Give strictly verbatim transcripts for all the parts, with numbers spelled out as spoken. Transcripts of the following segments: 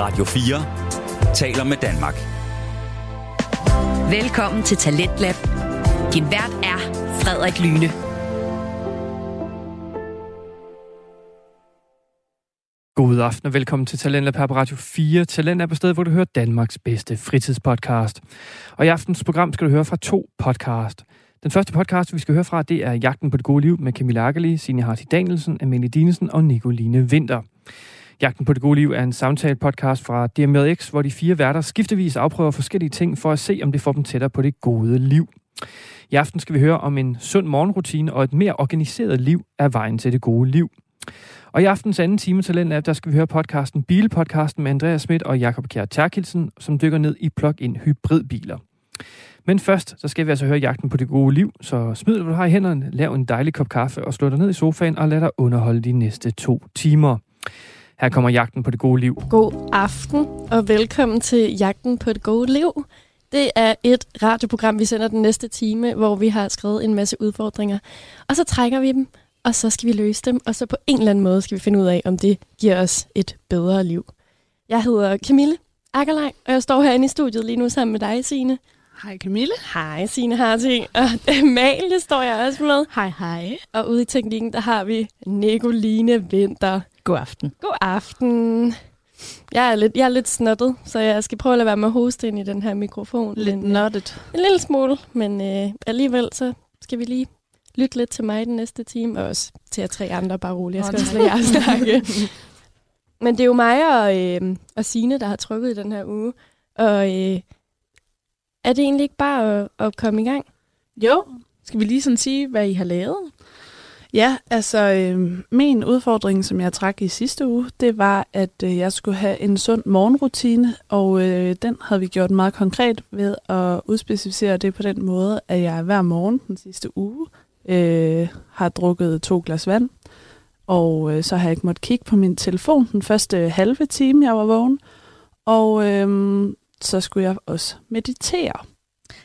Radio fire taler med Danmark. Velkommen til Talentlab. Din vært er Frederik Lyne. God aften og velkommen til Talentlab her på Radio fire. Talentlab er på stedet, hvor du hører Danmarks bedste fritidspodcast. Og i aftens program skal du høre fra to podcast. Den første podcast, vi skal høre fra, det er Jagten på det gode liv med Camilla Ackerli, Signe Harty Danielsen, Amelie Dinesen og Nicoline Vinter. Jagten på det gode liv er en samtale-podcast fra D M X, hvor de fire værter skiftevis afprøver forskellige ting for at se, om det får dem tættere på det gode liv. I aften skal vi høre om en sund morgenrutine og et mere organiseret liv er vejen til det gode liv. Og i aftens anden time Talentlab, der skal vi høre podcasten Bilpodcasten med Andreas Schmidt og Jakob Kjær Terkelsen, som dykker ned i plug-in hybridbiler. Men først, så skal vi altså høre Jagten på det gode liv, så smid hvad du har i hænderne, lav en dejlig kop kaffe og slå dig ned i sofaen og lad dig underholde de næste to timer. Her kommer Jagten på det gode liv. God aften og velkommen til Jagten på det gode liv. Det er et radioprogram, vi sender den næste time, hvor vi har skrevet en masse udfordringer. Og så trækker vi dem, og så skal vi løse dem, og så på en eller anden måde skal vi finde ud af, om det giver os et bedre liv. Jeg hedder Camille Ackerli, og jeg står herinde i studiet lige nu sammen med dig, Signe. Hej Camille. Hej Signe Harty. Og Amalie står jeg også med. Hej hej. Og ude i teknikken, der har vi Nicoline Vinter. God aften. God aften. Jeg er lidt, jeg er lidt snottet, så jeg skal prøve at lade være med at hoste ind i den her mikrofon. Lidt men, nottet. En lille smule, men øh, alligevel så skal vi lige lytte lidt til mig den næste time, og også til at tre andre, bare roligt. Jeg skal oh, også lade jer snakke. Men det er jo mig og, øh, og Signe, der har trykket i den her uge, og øh, er det egentlig ikke bare at, at komme i gang? Jo, skal vi lige sådan sige, hvad I har lavet? Ja, altså øh, min udfordring, som jeg trak i sidste uge, det var, at øh, jeg skulle have en sund morgenrutine, og øh, den havde vi gjort meget konkret ved at udspecificere det på den måde, at jeg hver morgen den sidste uge øh, har drukket to glas vand, og øh, så har jeg ikke måttet kigge på min telefon den første halve time, jeg var vågen, og øh, så skulle jeg også meditere.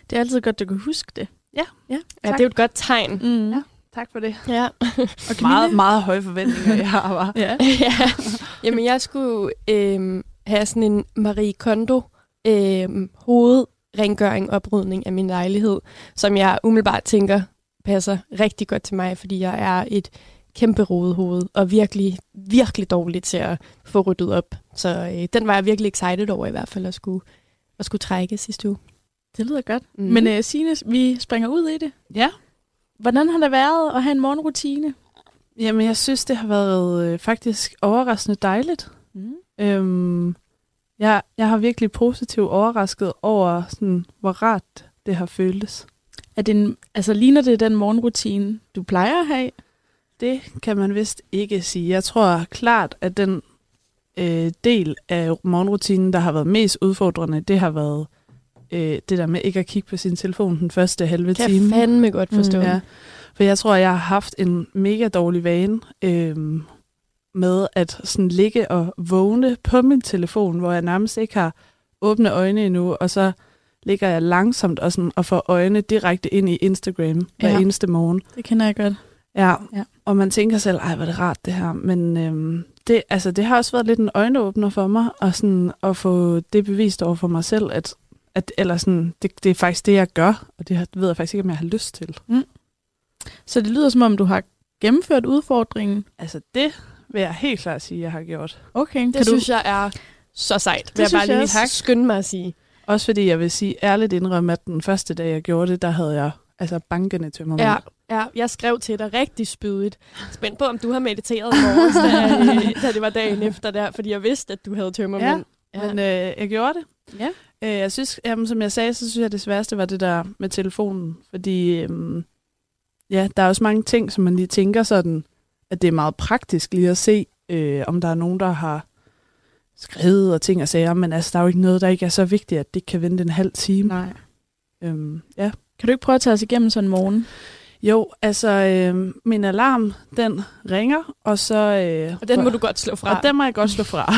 Det er altid godt, du kan huske det. Ja, ja, ja, det er jo et godt tegn. Mm. Ja. Tak for det. Ja. Og meget, meget høje forventninger, jeg har, var. Ja. Ja. Jamen, jeg skulle øh, have sådan en Marie Kondo øh, hovedrengøring, oprydning af min lejlighed, som jeg umiddelbart tænker passer rigtig godt til mig, fordi jeg er et kæmpe rodet hoved, og virkelig, virkelig dårlig til at få ryddet op. Så øh, den var jeg virkelig excited over i hvert fald, at skulle, at skulle trække sidste uge. Det lyder godt. Mm. Men øh, Signe, vi springer ud i det. Ja. Hvordan har det været at have en morgenrutine? Jamen, jeg synes, det har været øh, faktisk overraskende dejligt. Mm. Øhm, jeg, jeg har virkelig positivt overrasket over, sådan, hvor rart det har føltes. Er det en, altså, ligner det den morgenrutine, du plejer at have? Det kan man vist ikke sige. Jeg tror klart, at den øh, del af morgenrutinen, der har været mest udfordrende, det har været det der med ikke at kigge på sin telefon den første halve time. Kan jeg fandme godt forstå. Mm, ja. For jeg tror, jeg har haft en mega dårlig vane øh, med at sådan ligge og vågne på min telefon, hvor jeg nærmest ikke har åbne øjne endnu, og så ligger jeg langsomt og, sådan, og får øjne direkte ind i Instagram hver ja. eneste morgen. Det kender jeg godt. Ja, ja. Og man tænker selv, ej, hvor det rart det her, men... Øh, Det, altså, det har også været lidt en øjenåbner for mig, og sådan at få det bevist over for mig selv, at At, eller sådan, det, det er faktisk det, jeg gør, og det ved jeg faktisk ikke, om jeg har lyst til. Mm. Så det lyder, som om du har gennemført udfordringen? Altså, det vil jeg helt klart sige, at jeg har gjort. Okay. Det kan synes du... jeg er så sejt. Det vil jeg bare jeg lige skynde mig at sige. Også fordi jeg vil sige ærligt indrømme, at den første dag, jeg gjorde det, der havde jeg altså bankende tømmermænd. Ja, ja, jeg skrev til dig rigtig spydigt. Spændt på, om du har mediteret vores, da, da det var dagen efter der, fordi jeg vidste, at du havde tømmermænd. Ja, ja. Men øh, jeg gjorde det. Ja. Jeg synes, jamen, som jeg sagde, så synes jeg, det sværeste var det der med telefonen, fordi øhm, ja, der er også mange ting, som man lige tænker sådan, at det er meget praktisk lige at se, øh, om der er nogen, der har skrevet og ting og sager, men altså, der er jo ikke noget, der ikke er så vigtigt, at det kan vente en halv time. Nej. Øhm, ja. Kan du ikke prøve at tage os igennem sådan en morgen? Jo, altså, øh, min alarm, den ringer, og så... Øh, og den må du godt slå fra. Og den må jeg godt slå fra.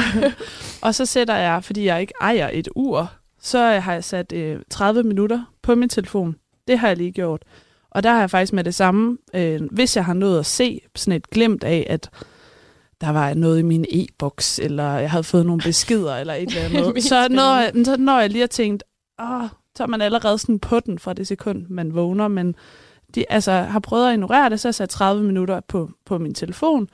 Og så sætter jeg, fordi jeg ikke ejer et ur, så har jeg sat øh, tredive minutter på min telefon. Det har jeg lige gjort. Og der har jeg faktisk med det samme, øh, hvis jeg har nået at se sådan et glimt af, at der var noget i min e-boks, eller jeg havde fået nogle beskeder, eller et eller andet. Så når, så når jeg lige har tænkt, åh, så er man allerede sådan på den fra det sekund, man vågner, men de, altså, har prøvet at ignorere det, så jeg sat tredive minutter på, på min telefon,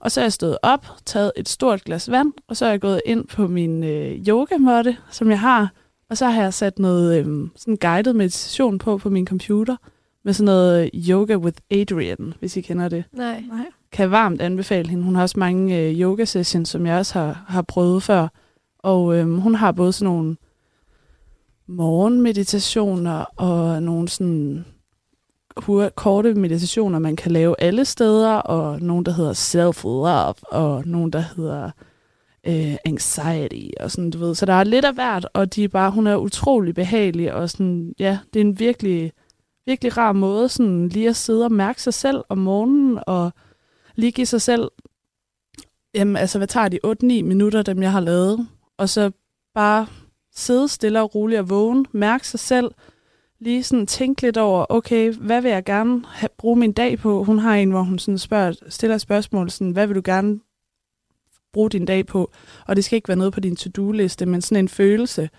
og så er jeg stået op, taget et stort glas vand, og så er jeg gået ind på min øh, yogamåtte, som jeg har, og så har jeg sat noget øh, sådan guided meditation på på min computer, med sådan noget Yoga with Adrienne, hvis I kender det. Nej. Nej. Kan varmt anbefale hende. Hun har også mange øh, yoga-sessions, som jeg også har, har prøvet før. Og øh, hun har både sådan nogle morgenmeditationer og nogle sådan hur- korte meditationer, man kan lave alle steder, og nogle, der hedder self-love, og nogle, der hedder øh, anxiety, og sådan, du ved. Så der er lidt af hvert, og de er bare, hun er utrolig behagelig, og sådan, ja, det er en virkelig, virkelig rar måde, sådan lige at sidde og mærke sig selv om morgenen, og lige give sig selv, jamen altså, hvad tager de otte til ni minutter, dem jeg har lavet, og så bare sidde stille og roligt og vågne, mærke sig selv, lige sådan tænke lidt over, okay, hvad vil jeg gerne have, bruge min dag på? Hun har en, hvor hun sådan spørger, stiller spørgsmål, sådan, hvad vil du gerne bruge din dag på? Og det skal ikke være noget på din to-do-liste, men sådan en følelse.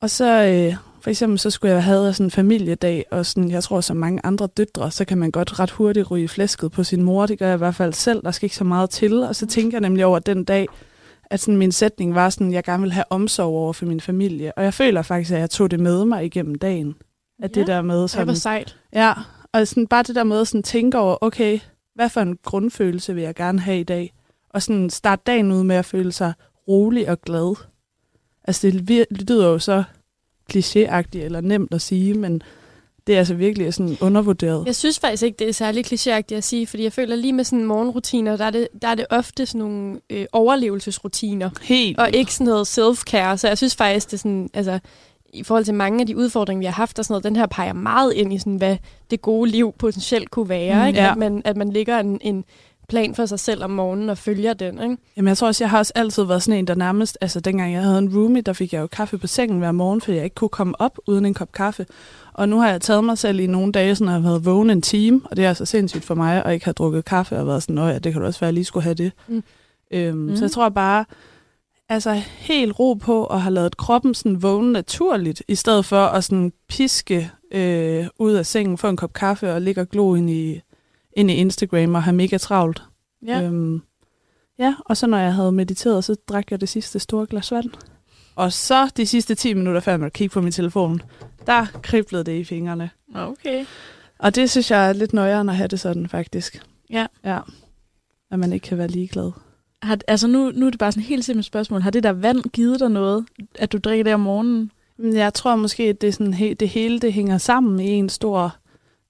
Og så, øh, for eksempel, så skulle jeg have sådan en familiedag, og sådan, jeg tror, som mange andre døtre, så kan man godt ret hurtigt ryge flæsket på sin mor. Det gør jeg i hvert fald selv, der skal ikke så meget til. Og så tænker jeg nemlig over den dag, at sådan min sætning var sådan, at jeg gerne ville have omsorg over for min familie. Og jeg føler faktisk, at jeg tog det med mig igennem dagen. At ja, det der med sådan, det var sejt. Ja, og sådan bare det der med at tænke over, okay, hvad for en grundfølelse vil jeg gerne have i dag? Og sådan starte dagen ud med at føle sig rolig og glad. Altså det lyder jo så klichéagtigt eller nemt at sige, men det er altså virkelig sådan undervurderet. Jeg synes faktisk ikke, det er særlig klichéagtigt at sige, fordi jeg føler lige med sådan morgenrutiner, der er det, der er det ofte sådan nogle øh, overlevelsesrutiner. Helt. Og ikke sådan noget self-care, så jeg synes faktisk, det er sådan, altså i forhold til mange af de udfordringer, vi har haft og sådan noget, den her peger meget ind i sådan, hvad det gode liv potentielt kunne være, mm, ikke? Ja. At man, at man lægger en, en plan for sig selv om morgenen og følger den, ikke? Jamen jeg tror også, jeg har også altid været sådan en, der nærmest, altså dengang jeg havde en roomie, der fik jeg jo kaffe på sengen hver morgen, fordi jeg ikke kunne komme op uden en kop kaffe. Og nu har jeg taget mig selv i nogle dage, sådan at jeg har været vågen en time, og det er altså sindssygt for mig, at ikke have drukket kaffe og været sådan, åh ja, det kan du også være, at jeg lige skulle have det. Mm. Øhm, mm. Så jeg tror bare, altså helt ro på og have lavet kroppen sådan vågne naturligt, i stedet for at sådan piske øh, ud af sengen, få en kop kaffe og ligge og glo ind i ind i Instagram og har mega travlt. Ja. Øhm, ja, og så når jeg havde mediteret, så drak jeg det sidste store glas vand. Og så de sidste ti minutter, før jeg kiggede på min telefon, der kriblede det i fingrene. Okay. Og det synes jeg er lidt nøjere at have det sådan, faktisk. Ja. Ja. At man ikke kan være ligeglad. Har, altså nu, nu er det bare sådan et helt simpelt spørgsmål. Har det der vand givet dig noget, at du drikker det om morgenen? Jeg tror måske, at det, sådan he- det hele det hænger sammen i en stor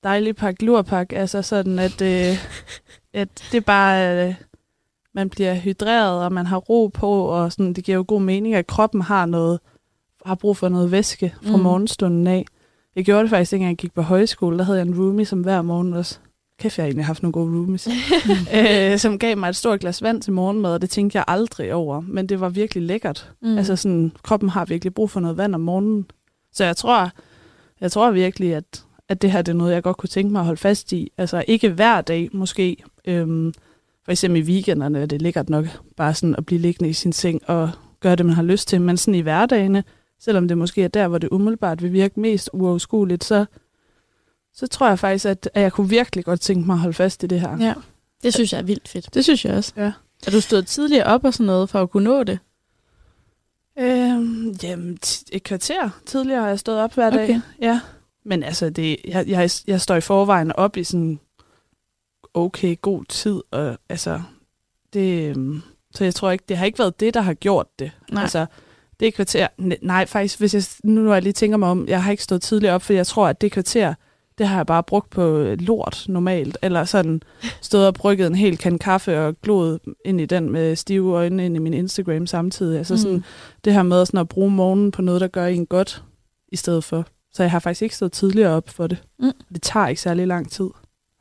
dejlig pakke lurpak, altså sådan, at, øh, at det bare, øh, man bliver hydreret, og man har ro på, og sådan, det giver jo god mening, at kroppen har noget, har brug for noget væske fra mm. morgenstunden af. Jeg gjorde det faktisk, dengang jeg gik på højskole, der havde jeg en roomie, som hver morgen også, kæft, jeg har egentlig haft nogle gode roomies, øh, som gav mig et stort glas vand til morgenmad, og det tænkte jeg aldrig over, men det var virkelig lækkert. Mm. Altså sådan, kroppen har virkelig brug for noget vand om morgenen. Så jeg tror, jeg tror virkelig, at at det her det er noget, jeg godt kunne tænke mig at holde fast i. Altså ikke hver dag måske. Øhm, for eksempel i weekenderne er det lækkert nok bare sådan at blive liggende i sin seng og gøre det, man har lyst til. Men sådan i hverdagene, selvom det måske er der, hvor det umiddelbart vil virke mest uoverskueligt, så, så tror jeg faktisk, at, at jeg kunne virkelig godt tænke mig at holde fast i det her. Ja, det synes jeg er vildt fedt. Det synes jeg også. Ja. Er du stået tidligere op og sådan noget for at kunne nå det? Øhm, jamen, t- et kvarter tidligere har jeg stået op hver dag. Okay. Ja. Men altså, det, jeg, jeg, jeg står i forvejen op i sådan okay, god tid. Og, altså, det, så jeg tror ikke, det har ikke været det, der har gjort det. Nej. Altså, det kvarter... Nej, faktisk, hvis jeg, nu når jeg lige tænker mig om, jeg har ikke stået tidligt op, for jeg tror, at det kvarter, det har jeg bare brugt på lort normalt. Eller sådan stået og brygget en hel kan kaffe og gloet ind i den med stive øjne ind i min Instagram samtidig. Altså mm. sådan, det her med sådan at bruge morgenen på noget, der gør en godt i stedet for... Så jeg har faktisk ikke stået tidligere op for det. Mm. Det tager ikke særlig lang tid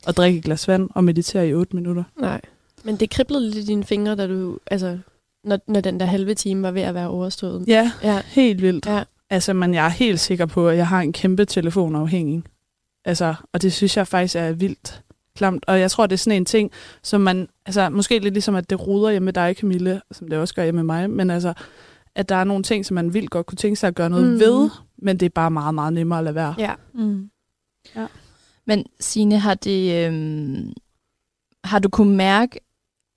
at drikke et glas vand og meditere i otte minutter. Nej, men det kriblede lidt i dine fingre, da du, altså, når, når den der halve time var ved at være overstået. Ja, ja. Helt vildt. Ja. Altså, men jeg er helt sikker på, at jeg har en kæmpe telefonafhængig. Altså, og det synes jeg faktisk er vildt klamt. Og jeg tror, det er sådan en ting, som man, altså måske lidt ligesom, at det ruder hjemme med dig, Camille, som det også gør hjemme med mig, men altså, at der er nogle ting, som man vildt godt kunne tænke sig at gøre noget mm. ved, men det er bare meget, meget nemmere at lade være. Ja. Mm. Ja. Men Signe, har det, øhm, har du kunnet mærke,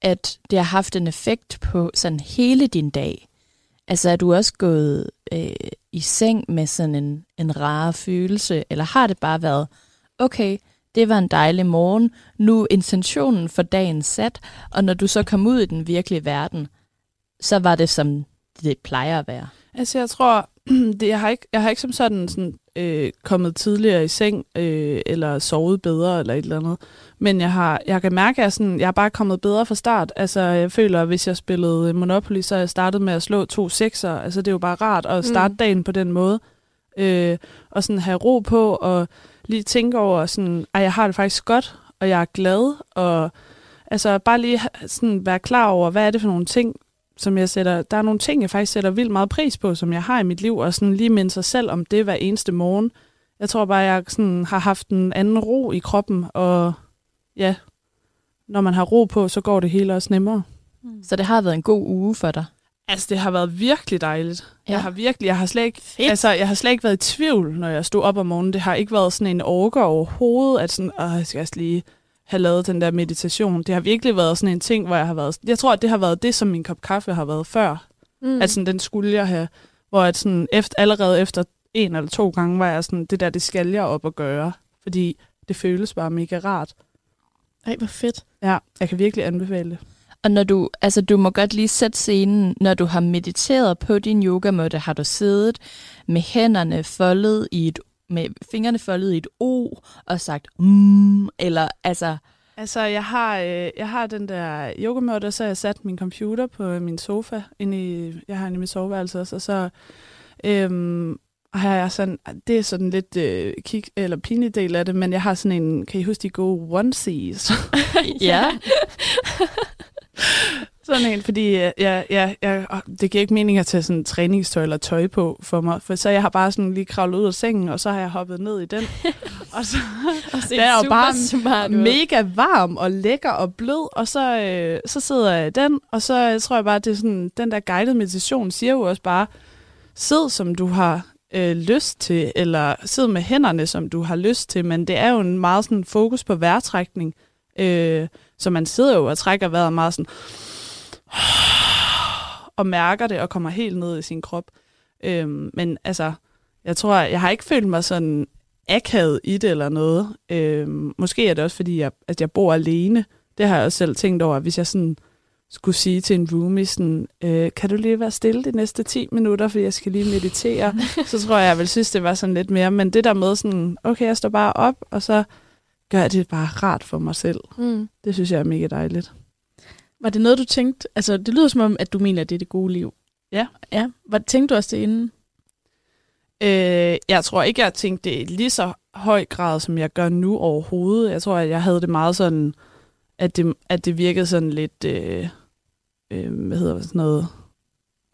at det har haft en effekt på sådan hele din dag? Altså er du også gået øh, i seng med sådan en, en rar følelse, eller har det bare været, okay, det var en dejlig morgen, nu intentionen for dagen sat, og når du så kom ud i den virkelige verden, så var det som det plejer at være? Altså jeg tror, det, jeg, har ikke, jeg har ikke som sådan, sådan øh, kommet tidligere i seng, øh, eller sovet bedre, eller et eller andet. Men jeg, har, jeg kan mærke, at jeg, sådan, jeg er bare kommet bedre fra start. Altså jeg føler, at hvis jeg spillede Monopoly, så jeg startede med at slå to sekser. Altså det er jo bare rart at starte mm. dagen på den måde. Øh, og sådan have ro på, og lige tænke over, sådan, at jeg har det faktisk godt, og jeg er glad. Og altså bare lige sådan være klar over, hvad er det for nogle ting, som jeg sætter, der er nogle ting, jeg faktisk sætter vildt meget pris på, som jeg har i mit liv, og sådan lige minde sig selv om det hver eneste morgen. Jeg tror bare, jeg sådan har haft en anden ro i kroppen, og ja, når man har ro på, så går det hele også nemmere. Mm. Så det har været en god uge for dig? Altså, det har været virkelig dejligt. Ja. Jeg har virkelig, jeg har slet ikke, altså, jeg har slet ikke været i tvivl, når jeg stod op om morgenen. Det har ikke været sådan en orker overhovedet, at sådan, åh, jeg skal også lige have lavet den der meditation. Det har virkelig været sådan en ting, hvor jeg har været... Jeg tror, at det har været det, som min kop kaffe har været før. Mm. At sådan, den skulle jeg have. Hvor at sådan, efter, allerede efter en eller to gange, var jeg sådan, det der, det skal jeg op og gøre. Fordi det føles bare mega rart. Ej, hvor fedt. Ja, jeg kan virkelig anbefale det. Og når du... Altså, du må godt lige sætte scenen. Når du har mediteret på din yogamåtte, har du siddet med hænderne foldet i et med fingrene foldet i et O og sagt mm, eller altså... Altså, jeg har, øh, jeg har den der yogamåtte, og så har jeg sat min computer på min sofa, inde i, jeg har inde i min soveværelse også, og så øhm, har jeg sådan, det er sådan lidt øh, kig, eller pinlig del af det, men jeg har sådan en, kan I huske de gode onesies? Ja. Sådan en, fordi jeg, jeg, jeg, det giver ikke mening at tage sådan træningstøj eller tøj på for mig, for så jeg har bare sådan lige kravlet ud af sengen, og så har jeg hoppet ned i den, og så og der er jo bare smart, mega varm og lækker og blød, og så, øh, så sidder jeg i den, og så tror jeg bare, det er sådan, den der guided meditation siger jo også bare, sid som du har øh, lyst til, eller sid med hænderne som du har lyst til, men det er jo en meget sådan fokus på vejrtrækning, øh, så man sidder jo og trækker vejret meget sådan, og mærker det og kommer helt ned i sin krop. Øhm, men altså, jeg tror, jeg har ikke følt mig sådan akavet i det eller noget. Øhm, måske er det også, fordi jeg, at jeg bor alene. Det har jeg også selv tænkt over, at hvis jeg sådan skulle sige til en roomie, sådan, øh, kan du lige være stille de næste ti minutter, fordi jeg skal lige meditere, så tror jeg, jeg vil synes, det var sådan lidt mere. Men det der med sådan, okay, jeg står bare op, og så gør det bare rart for mig selv. Mm. Det synes jeg er mega dejligt. Var det noget, du tænkte? Altså, det lyder som om, at du mener, at det er det gode liv. Ja. Ja. Hvad tænkte du også det inden? Øh, jeg tror ikke, jeg tænkte det i lige så høj grad, som jeg gør nu overhovedet. Jeg tror, at jeg havde det meget sådan, at det, at det virkede sådan lidt, øh, øh, hvad hedder sådan noget,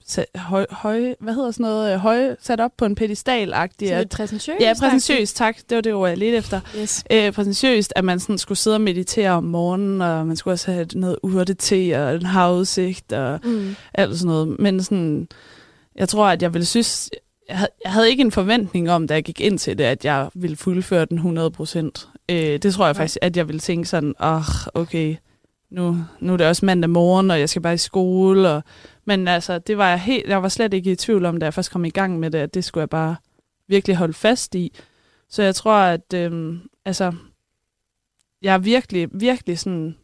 sat, høj, høj, hvad hedder sådan noget, høj, sat op på en pedestal-agtig. Sådan lidt præsentiøst? Ja, præsentiøst, tak. Det var det ord, jeg ledte efter. Yes. Æ, præsentiøst, at man sådan skulle sidde og meditere om morgenen, og man skulle også have noget urtete og en havudsigt og mm. alt sådan noget. Men sådan, jeg tror, at jeg ville synes, jeg havde, jeg havde ikke en forventning om, da jeg gik ind til det, at jeg ville fuldføre den hundrede procent. Æ, det tror jeg okay. faktisk, at jeg ville tænke sådan, åh, oh, okay, nu, nu er det også mandag morgen, og jeg skal bare i skole, og men altså, det var jeg, helt, jeg var slet ikke i tvivl om, da jeg først kom i gang med det, at det skulle jeg bare virkelig holde fast i. Så jeg tror, at øhm, altså, jeg er virkelig, virkelig sådan,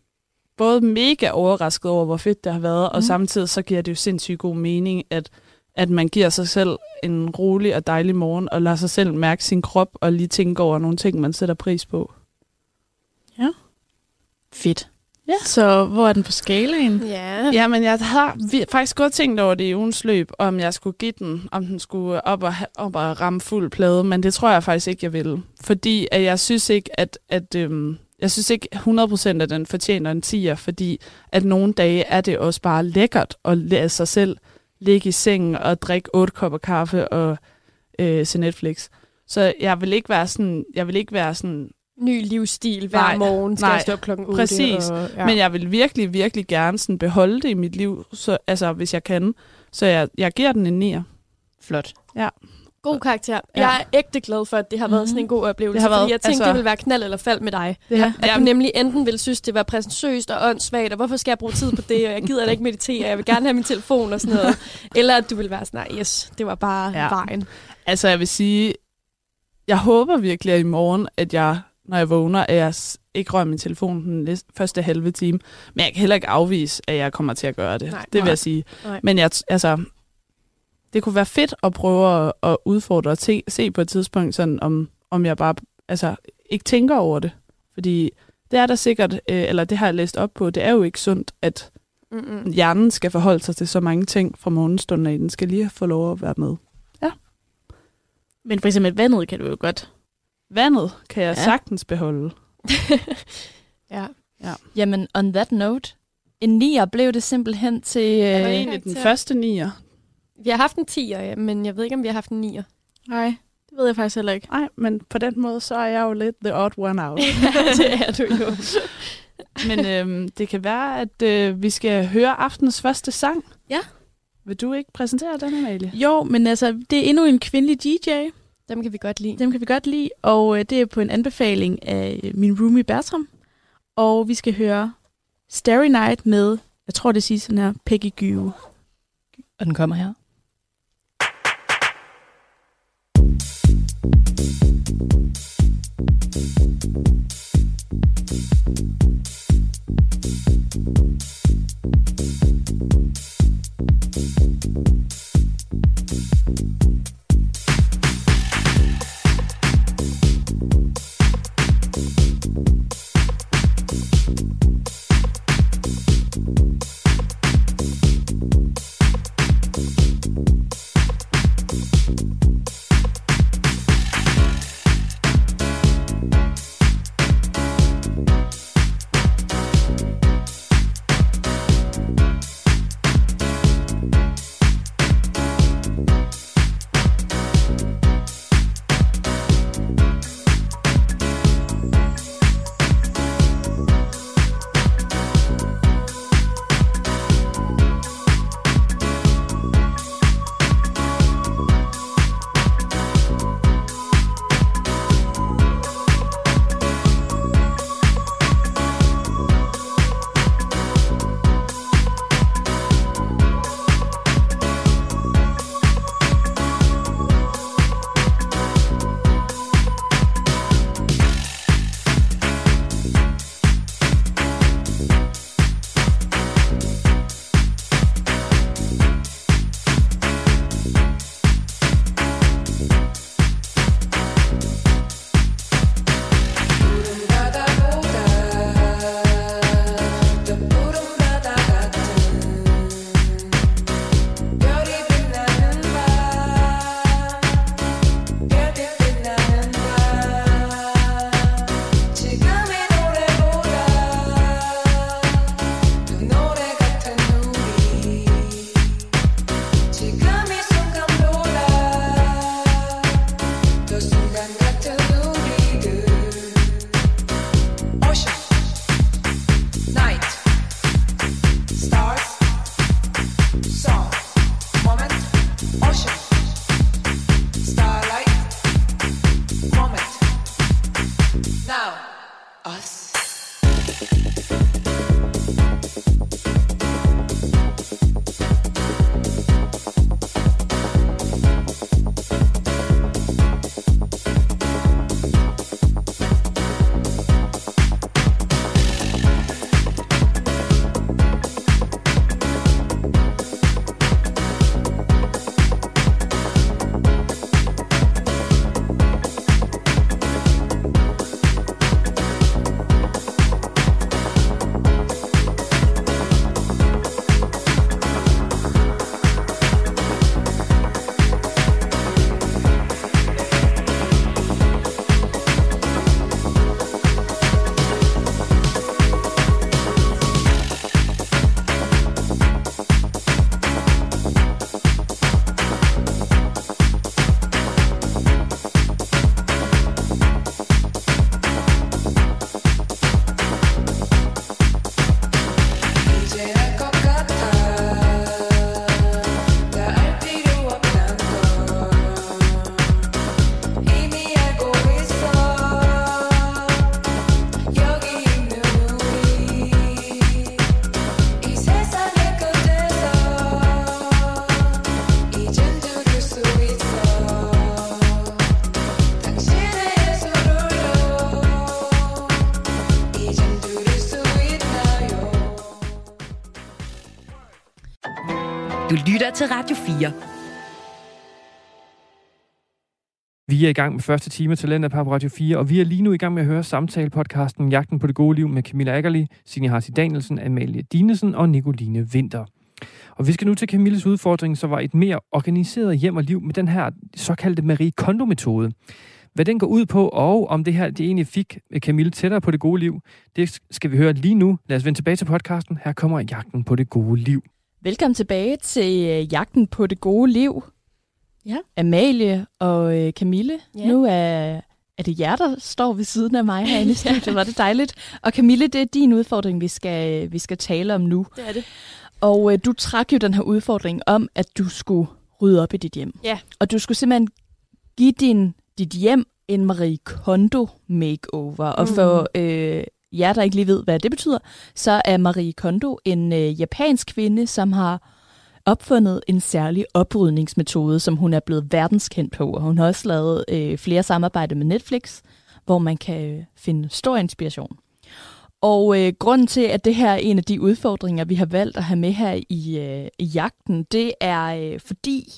både mega overrasket over, hvor fedt det har været, mm. og samtidig så giver det jo sindssygt god mening, at, at man giver sig selv en rolig og dejlig morgen, og lader sig selv mærke sin krop, og lige tænke over nogle ting, man sætter pris på. Ja. Fedt. Ja. Så hvor er den på skalaen? Yeah. Ja, men jeg har faktisk godt tænkt over det i ugens løb, om jeg skulle give den, om den skulle op og, op og ramme fuld plade, men det tror jeg faktisk ikke, jeg ville. Fordi at jeg synes ikke, at, at øhm, jeg synes ikke hundrede procent af den fortjener en tier, fordi at nogle dage er det også bare lækkert at lade sig selv ligge i sengen og drikke otte kopper kaffe og øh, se Netflix. Så jeg vil ikke være sådan, jeg vil ikke være sådan ny livsstil hver nej, morgen, skal nej, jeg stå op klokken otte. Præcis, og, ja. Men jeg vil virkelig, virkelig gerne sådan beholde det i mit liv, så, altså hvis jeg kan. Så jeg, jeg giver den en nier. Flot. Ja. God karakter. Ja. Jeg er ægte glad for, at det har været mm-hmm. sådan en god oplevelse, været, fordi jeg tænkte, altså, det ville være knald eller fald med dig. Ja. At Jamen. du nemlig enten ville synes, det var præsentøst og åndssvagt, og hvorfor skal jeg bruge tid på det, og jeg gider da ikke meditere, og jeg vil gerne have min telefon og sådan noget. Eller at du ville være sådan, nej, yes, det var bare ja. vejen. Altså jeg vil sige, jeg håber virkelig, at i morgen, at jeg, når jeg vågner, at jeg ikke rører min telefon den første halve time. Men jeg kan heller ikke afvise, at jeg kommer til at gøre det. Nej, det vil nej. jeg sige. Nej. Men jeg, altså... Det kunne være fedt at prøve at, at udfordre og te, se på et tidspunkt, sådan om, om jeg bare altså, ikke tænker over det. Fordi det er der sikkert, øh, eller det har jeg læst op på, det er jo ikke sundt, at Mm-mm. hjernen skal forholde sig til så mange ting fra morgenstunden af. Den skal lige få lov at være med. Ja. Men for eksempel vandet kan du jo godt. Vandet kan jeg ja. sagtens beholde. ja. ja. Jamen, on that note, en nier blev det simpelthen til... Øh, det var egentlig den første nier. Vi har haft en tier, ja, men jeg ved ikke, om vi har haft en nier. Nej, det ved jeg faktisk heller ikke. Nej, men på den måde, så er jeg jo lidt the odd one out. Det er du jo. Men øhm, det kan være, at øh, vi skal høre aftens første sang. Ja. Vil du ikke præsentere den, Amalie? Jo, men altså, det er endnu en kvindelig D J. Dem kan vi godt lide. Dem kan vi godt lide, og øh, det er på en anbefaling af min roomie Bertram. Og vi skal høre Starry Night med, jeg tror det siger sådan her, Peggy Gou. Og den kommer her. We'll be right back. Du lytter til Radio fire. Vi er i gang med første time Talent på Radio fire, og vi er lige nu i gang med at høre samtalepodcasten Jagten på det gode liv med Camilla Ackerli, Signe Harty Danielsen, Amelie Dinesen og Nicoline Vinter. Og vi skal nu til Camilles udfordring, så var et mere organiseret hjem og liv med den her såkaldte Marie Kondo-metode. Hvad den går ud på, og om det her det egentlig fik Camille tættere på det gode liv, det skal vi høre lige nu. Lad os vende tilbage til podcasten. Her kommer Jagten på det gode liv. Velkommen tilbage til Jagten på det gode liv. Ja. Amalie og Camille. Ja. Nu er, er det jer, der står ved siden af mig herinde i studiet. Ja. Var det dejligt. Og Camille, det er din udfordring, vi skal, vi skal tale om nu. Det er det. Og øh, du trak jo den her udfordring om, at du skulle rydde op i dit hjem. Ja. Og du skulle simpelthen give din, dit hjem en Marie Kondo makeover. Og mm. for øh, jer, der ikke lige ved, hvad det betyder, så er Marie Kondo en øh, japansk kvinde, som har opfundet en særlig oprydningsmetode, som hun er blevet verdenskendt på. Og hun har også lavet øh, flere samarbejder med Netflix, hvor man kan øh, finde stor inspiration. Og øh, grunden til, at det her er en af de udfordringer, vi har valgt at have med her i, øh, i jagten, det er øh, fordi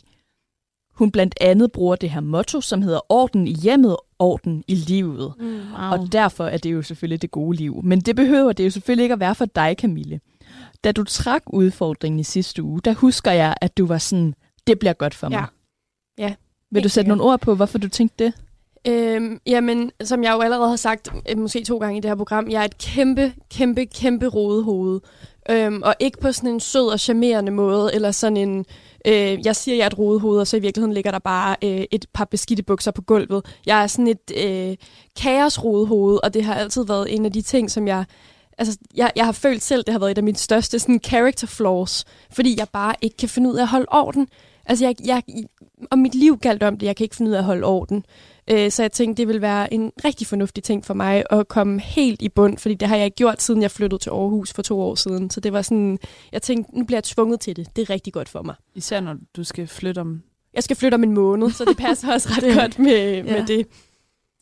hun blandt andet bruger det her motto, som hedder orden i hjemmet, orden i livet. Mm, wow. Og derfor er det jo selvfølgelig det gode liv. Men det behøver det jo selvfølgelig ikke at være for dig, Camille. Da du trak udfordringen i sidste uge, der husker jeg, at du var sådan, det bliver godt for mig. Ja. Ja. Vil du sætte nogle ord på, hvorfor du tænkte det? Øhm, jamen, som jeg jo allerede har sagt, måske to gange i det her program, jeg er et kæmpe, kæmpe, kæmpe rodehoved. Øhm, og ikke på sådan en sød og charmerende måde, eller sådan en, øh, jeg siger, jeg er et rodehoved, og så i virkeligheden ligger der bare øh, et par beskidte bukser på gulvet. Jeg er sådan et øh, kaosrodehoved, og det har altid været en af de ting, som jeg... Altså, jeg, jeg har følt selv, det har været et af mine største sådan, character flaws, fordi jeg bare ikke kan finde ud af at holde orden. Altså, jeg, jeg, om mit liv galt om det, jeg kan ikke finde ud af at holde orden. Øh, så jeg tænkte, det ville være en rigtig fornuftig ting for mig at komme helt i bund, fordi det har jeg ikke gjort, siden jeg flyttede til Aarhus for to år siden. Så det var sådan, jeg tænkte, nu bliver jeg tvunget til det. Det er rigtig godt for mig. Især når du skal flytte om... Jeg skal flytte om en måned, så det passer også ret godt med, ja. med det.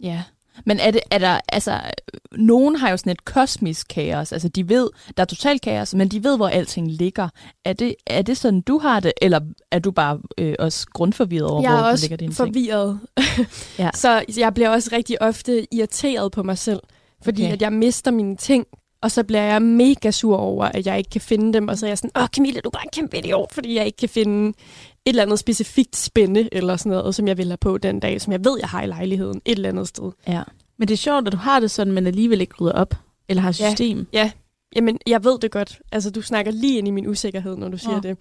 Ja. Men er, det, er der, altså, nogen har jo sådan et kosmisk kaos, altså de ved, der er totalt kaos, men de ved, hvor alting ligger. Er det, er det sådan, du har det, eller er du bare øh, også grundforvirret over, hvor det ligger dine ting? Jeg er også forvirret, ja. Så jeg bliver også rigtig ofte irriteret på mig selv, fordi okay. at jeg mister mine ting, og så bliver jeg mega sur over, at jeg ikke kan finde dem, og så er jeg sådan, åh Camilla, du er bare en kæmpe idiot, fordi jeg ikke kan finde... et eller andet specifikt spændende, eller sådan noget, som jeg vil have på den dag, som jeg ved, jeg har i lejligheden, et eller andet sted. Ja. Men det er sjovt, at du har det sådan, men alligevel ikke rydder op, eller har system. Ja, ja. Jamen, jeg ved det godt. Altså, du snakker lige ind i min usikkerhed, når du siger oh. det.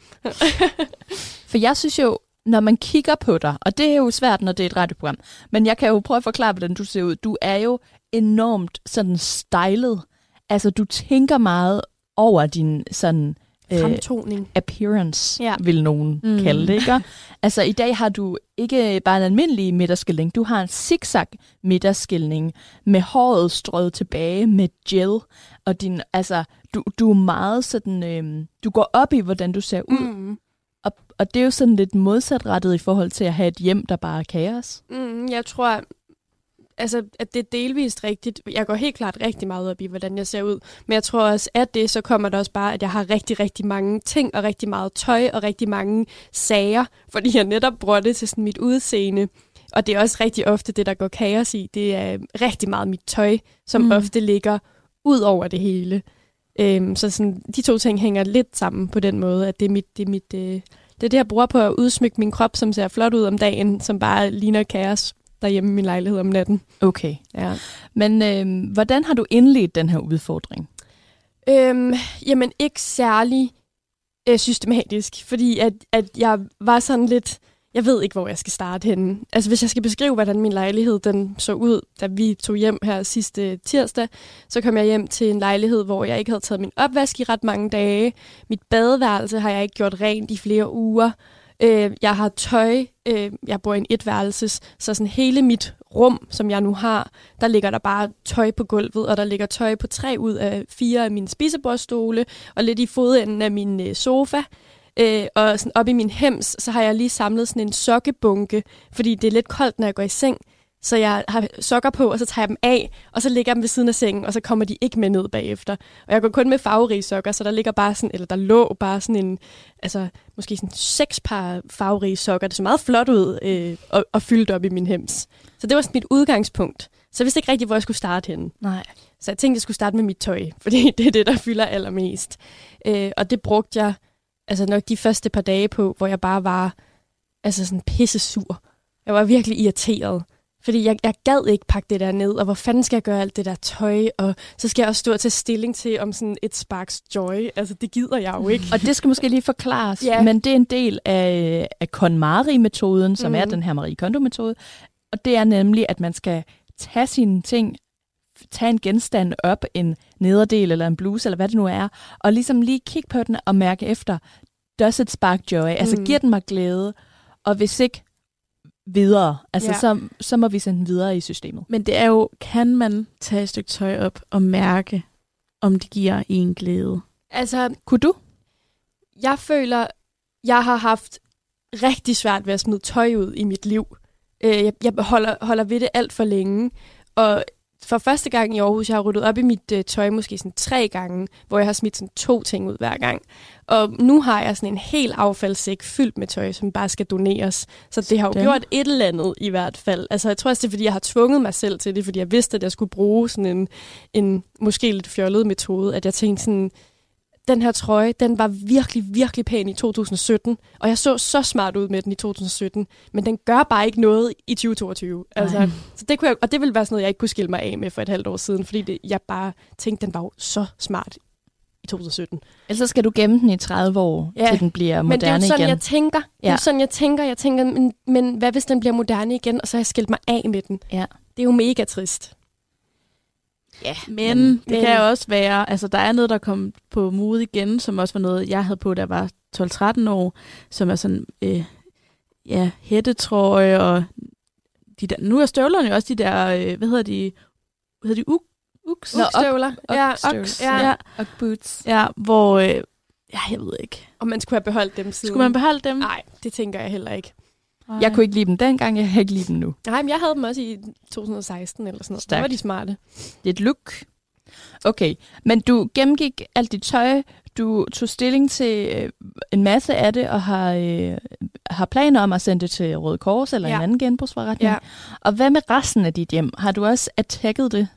For jeg synes jo, når man kigger på dig, og det er jo svært, når det er et radioprogram, men jeg kan jo prøve at forklare, hvordan du ser ud. Du er jo enormt sådan stylet. Altså, du tænker meget over din sådan... Fremtoning. Uh, appearance, ja. Vil nogen mm. kalde det, ikke? Altså, i dag har du ikke bare en almindelig midterskilning, du har en zigzag midterskilning med håret strøget tilbage med gel, og din, altså, du, du er meget sådan, øh, du går op i, hvordan du ser ud, mm. og, og det er jo sådan lidt modsatrettet i forhold til at have et hjem, der bare er kaos. Mm, jeg tror... Altså, at det er delvist rigtigt. Jeg går helt klart rigtig meget op i, hvordan jeg ser ud. Men jeg tror også, at det så kommer der også bare, at jeg har rigtig, rigtig mange ting, og rigtig meget tøj, og rigtig mange sager, fordi jeg netop bruger det til sådan mit udseende. Og det er også rigtig ofte det, der går kaos i. Det er rigtig meget mit tøj, som mm. ofte ligger ud over det hele. Øhm, så sådan, de to ting hænger lidt sammen på den måde, at det er mit... Det er mit øh, det, er det, jeg bruger på at udsmykke min krop, som ser flot ud om dagen, som bare ligner kaos derhjemme i min lejlighed om natten. Okay. Ja. Men øh, hvordan har du indledt den her udfordring? Øhm, jamen, ikke særlig øh, systematisk, fordi at, at jeg var sådan lidt... Jeg ved ikke, hvor jeg skal starte henne. Altså, hvis jeg skal beskrive, hvordan min lejlighed den så ud, da vi tog hjem her sidste tirsdag, så kom jeg hjem til en lejlighed, hvor jeg ikke havde taget min opvask i ret mange dage. Mit badeværelse har jeg ikke gjort rent i flere uger. Jeg har tøj, jeg bor i en etværelses, så sådan hele mit rum, som jeg nu har, der ligger der bare tøj på gulvet, og der ligger tøj på tre ud af fire af mine spisebordstole, og lidt i fodenden af min sofa, og sådan op i min hems, så har jeg lige samlet sådan en sokkebunke, fordi det er lidt koldt, når jeg går i seng, Så jeg har sokker på, og så tager jeg dem af, og så ligger jeg dem ved siden af sengen, og så kommer de ikke med ned bagefter. Og jeg går kun med farverige sokker, så der ligger bare sådan, eller der lå bare sådan en, altså måske sådan seks par farverige sokker. Det så meget flot ud øh, og, og fyldt op i min hems. Så det var sådan mit udgangspunkt. Så jeg vidste ikke rigtigt, hvor jeg skulle starte henne. Nej. Så jeg tænkte, jeg skulle starte med mit tøj, fordi det er det, der fylder allermest. Øh, og det brugte jeg altså nok de første par dage på, hvor jeg bare var altså sådan pissesur. Jeg var virkelig irriteret. Fordi jeg, jeg gad ikke pakke det der ned, og hvor fanden skal jeg gøre alt det der tøj, og så skal jeg også stå og tage stilling til om sådan et sparks joy. Altså, det gider jeg jo ikke. Og det skal måske lige forklares, yeah. Men det er en del af, af KonMari-metoden, som mm. er den her Marie Kondo-metode. Og det er nemlig, at man skal tage sine ting, tage en genstand op, en nederdel eller en bluse, eller hvad det nu er, og ligesom lige kigge på den og mærke efter, does it spark joy? Altså, mm. giver den mig glæde? Og hvis ikke, videre. Altså, ja. så, så må vi sende den videre i systemet. Men det er jo, kan man tage et stykke tøj op og mærke, om det giver en glæde? Altså, kunne du? Jeg føler, jeg har haft rigtig svært ved at smide tøj ud i mit liv. Jeg, jeg holder, holder ved det alt for længe. Og for første gang i Aarhus, jeg har ryddet op i mit tøj måske sådan tre gange, hvor jeg har smidt sådan to ting ud hver gang. Og nu har jeg sådan en hel affaldssæk fyldt med tøj, som bare skal doneres. Så det har jo gjort et eller andet i hvert fald. Altså jeg tror også, det er, fordi jeg har tvunget mig selv til det, fordi jeg vidste, at jeg skulle bruge sådan en, en måske lidt fjollet metode, at jeg tænkte sådan, den her trøje, den var virkelig, virkelig pæn i to tusind sytten, og jeg så så smart ud med den i to tusind sytten, men den gør bare ikke noget i tyve toogtyve. Altså, så det kunne jeg, og det ville være sådan noget, jeg ikke kunne skille mig af med for et halvt år siden, fordi det, jeg bare tænkte, den var jo så smart i to tusind sytten. Ellers skal du gemme den i tredive år, ja, til den bliver moderne igen. Men det er jo sådan, igen. jeg tænker. Det er ja. sådan, jeg tænker. Jeg tænker, men, men hvad hvis den bliver moderne igen, og så har jeg skilt mig af med den? Ja. Det er jo mega trist. Ja, men, men det men. kan også være, altså der er noget, der kom på mode igen, som også var noget, jeg havde på, da jeg var tolv tretten år, som er sådan, øh, ja, hættetrøje, og de der, nu er støvlerne også de der, øh, hvad hedder de, hvad hedder de, uk, uks? Nå, støvler. Ok, ja, ok, ja. ja. Ok boots. Ja, hvor, øh, ja, jeg ved ikke. Og man skulle have beholdt dem siden. Skulle man beholde dem? Nej, det tænker jeg heller ikke. Ej. Jeg kunne ikke lide dem dengang, jeg har ikke lide dem nu. Nej, men jeg havde dem også i to tusind seksten eller sådan noget. Stærkt. Det var de smarte. Det er et look. Okay, men du gennemgik alt dit tøj, du tog stilling til en masse af det, og har, øh, har planer om at sende det til Røde Kors eller ja. en anden genbrugsforretning. Ja. Og hvad med resten af dit hjem? Har du også attacket det?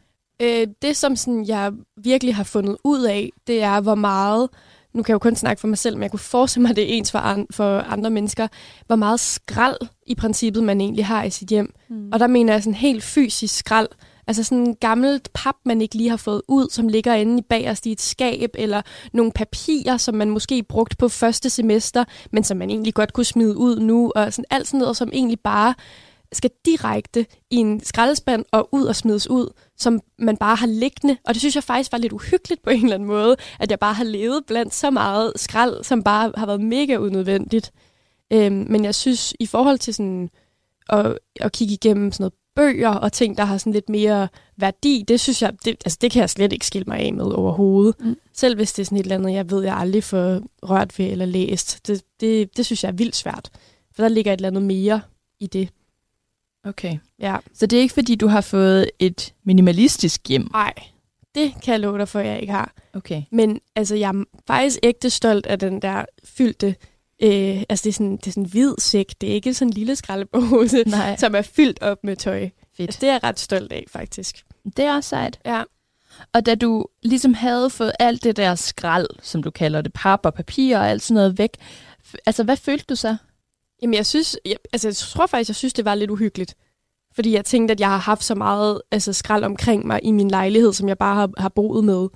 Øh, det, som sådan, jeg virkelig har fundet ud af, det er, hvor meget... Nu kan jeg jo kun snakke for mig selv, men jeg kunne forestille mig, at det er ens for, an- for andre mennesker, hvor meget skrald i princippet man egentlig har i sit hjem. Mm. Og der mener jeg sådan helt fysisk skrald. Altså sådan en gammelt pap, man ikke lige har fået ud, som ligger inde i bagerst i et skab, eller nogle papirer, som man måske brugte på første semester, men som man egentlig godt kunne smide ud nu, og sådan alt sådan noget, som egentlig bare skal direkte i en skraldespand og ud og smides ud, som man bare har liggende. Og det synes jeg faktisk var lidt uhyggeligt på en eller anden måde, at jeg bare har levet blandt så meget skrald, som bare har været mega unødvendigt. Øhm, men jeg synes, i forhold til sådan at, at kigge igennem sådan noget bøger og ting, der har sådan lidt mere værdi, det synes jeg, det, altså det kan jeg slet ikke skille mig af med overhovedet. Mm. Selv hvis det er sådan et eller andet, jeg ved, jeg aldrig får rørt ved eller læst. Det, det, det synes jeg er vildt svært, for der ligger et eller andet mere i det. Okay, ja. Så det er ikke, fordi du har fået et minimalistisk hjem? Nej, det kan jeg love dig for, at jeg ikke har. Okay. Men altså, jeg er faktisk ægte stolt af den der fyldte... Øh, altså, det er sådan, det er sådan en hvid sæk. Det er ikke sådan en lille skraldepose, nej, som er fyldt op med tøj. Fedt. Altså, det er jeg ret stolt af, faktisk. Det er også sejt. Ja. Og da du ligesom havde fået alt det der skrald, som du kalder det, pap og papir og alt sådan noget væk, altså, hvad følte du så? Jamen, jeg synes, jeg, altså, jeg tror faktisk, jeg synes, det var lidt uhyggeligt. Fordi jeg tænkte, at jeg har haft så meget altså, skrald omkring mig i min lejlighed, som jeg bare har, har boet med,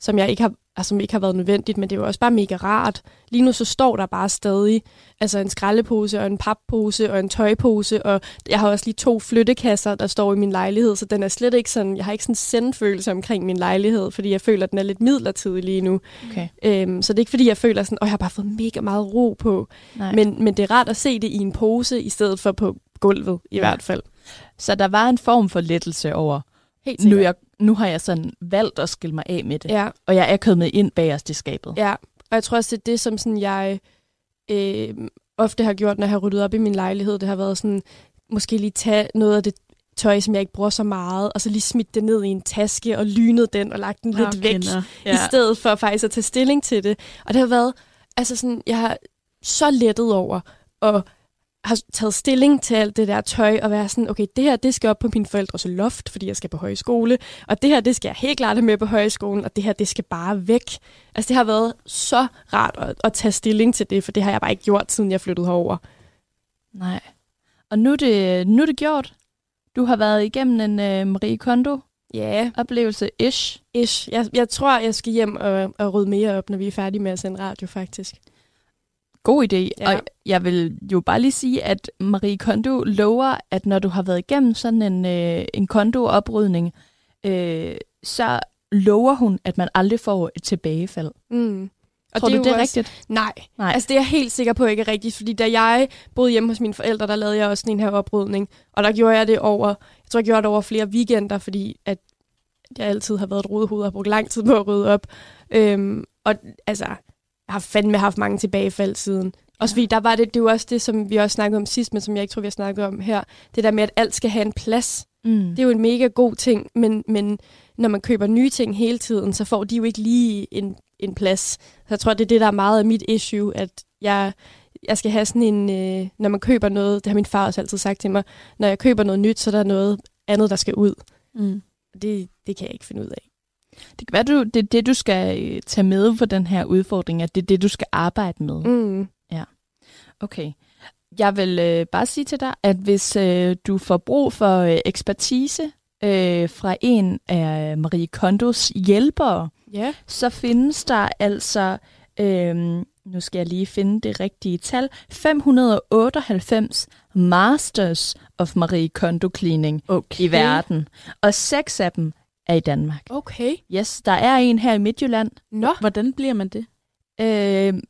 som, jeg ikke har, altså, som ikke har været nødvendigt, men det var også bare mega rart. Lige nu så står der bare stadig altså, en skraldepose og en pappose og en tøjpose, og jeg har også lige to flyttekasser, der står i min lejlighed, så den er slet ikke sådan, jeg har ikke sådan en sendfølelse omkring min lejlighed, fordi jeg føler, at den er lidt midlertidig lige nu. Okay. Øhm, så det er ikke, fordi jeg føler sådan, åh, jeg har bare fået mega meget ro på. Men, men det er rart at se det i en pose, i stedet for på gulvet i ja. hvert fald. Så der var en form for lettelse over, nu, jeg, nu har jeg sådan valgt at skille mig af med det, ja. og jeg er kommet ind bagerst i skabet. Ja, og jeg tror også, det er det, som sådan, jeg øh, ofte har gjort, når jeg har ryddet op i min lejlighed. Det har været sådan, måske lige tage noget af det tøj, som jeg ikke bruger så meget, og så lige smidt det ned i en taske og lynet den og lagt den lidt okay, væk, ja. I stedet for faktisk at tage stilling til det. Og det har været, altså sådan, jeg har så lettet over og har taget stilling til alt det der tøj og være sådan, okay, det her, det skal op på mine forældres loft, fordi jeg skal på højskole, og det her, det skal jeg helt klart have med på højskolen, og det her, det skal bare væk. Altså det har været så rart at, at tage stilling til det, for det har jeg bare ikke gjort, siden jeg flyttede herover. Nej. Og nu er det, nu er det gjort. Du har været igennem en øh, Marie Kondo yeah. oplevelse ish. Ish. Jeg, jeg tror, jeg skal hjem og, og rydde mere op, når vi er færdige med at sende radio, faktisk. God idé. Ja. Og jeg vil jo bare lige sige, at Marie Kondo lover, at når du har været igennem sådan en, øh, en kondo-oprydning, øh, så lover hun, at man aldrig får et tilbagefald. Mm. Og tror det du, det er også rigtigt? Nej. Nej, altså det er jeg helt sikker på ikke er rigtigt, fordi da jeg boede hjemme hos mine forældre, der lavede jeg også den her oprydning, og der gjorde jeg det over, jeg tror jeg gjorde det over flere weekender, fordi at jeg altid har været et rodehoved og har brugt lang tid på at rydde op. Øhm, og altså, jeg har fandme haft mange tilbagefald siden. Også fordi der var det, det var også det, som vi også snakkede om sidst, men som jeg ikke tror, vi har snakket om her, det der med, at alt skal have en plads. Mm. Det er jo en mega god ting, men, men når man køber nye ting hele tiden, så får de jo ikke lige en en plads. Så jeg tror, det er det, der er meget af mit issue, at jeg, jeg skal have sådan en, øh, når man køber noget, det har min far også altid sagt til mig, når jeg køber noget nyt, så er der noget andet, der skal ud. Mm. Det, det kan jeg ikke finde ud af. Det kan være, du, det er det, du skal tage med for den her udfordring, at det er det, du skal arbejde med. Mm. Ja. Okay. Jeg vil øh, bare sige til dig, at hvis øh, du får brug for øh, ekspertise øh, fra en af Marie Kondos hjælpere, yeah. så findes der altså, øhm, nu skal jeg lige finde det rigtige tal, fem hundrede og otteoghalvfems Masters of Marie Kondo Cleaning okay. i verden. Og seks af dem er i Danmark. Okay. Yes, der er en her i Midtjylland. Nå. Hvordan bliver man det? Øhm,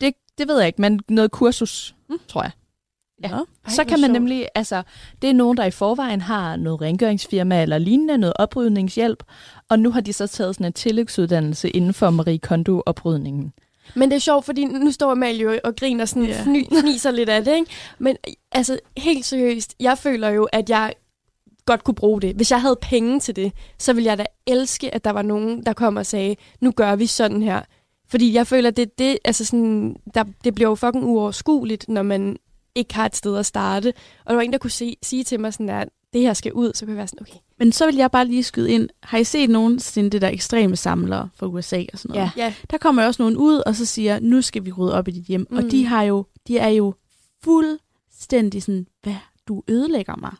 det, det ved jeg ikke, men noget kursus, mm. tror jeg. Ja. Nå, ej, så kan man nemlig, altså, det er nogen, der i forvejen har noget rengøringsfirma eller lignende, noget oprydningshjælp, og nu har de så taget sådan en tillægsuddannelse inden for Marie Kondo-oprydningen. Men det er sjovt, fordi nu står Amalie og griner sådan, yeah. fniser lidt af det, ikke? Men altså, helt seriøst, jeg føler jo, at jeg godt kunne bruge det. Hvis jeg havde penge til det, så ville jeg da elske, at der var nogen, der kom og sagde, nu gør vi sådan her. Fordi jeg føler, det, det, altså sådan, der, det bliver jo fucking uoverskueligt, når man ikke har et sted at starte. Og der var ingen, der kunne se, sige til mig, sådan, at det her skal ud, så kunne jeg være sådan, okay. Men så vil jeg bare lige skyde ind. Har I set nogen sådan det der ekstreme samlere fra U S A og sådan noget? Ja. Ja. Der kommer jo også nogen ud, og så siger, nu skal vi rydde op i dit hjem. Mm. Og de, har jo, de er jo fuldstændig sådan, hvad, du ødelægger mig.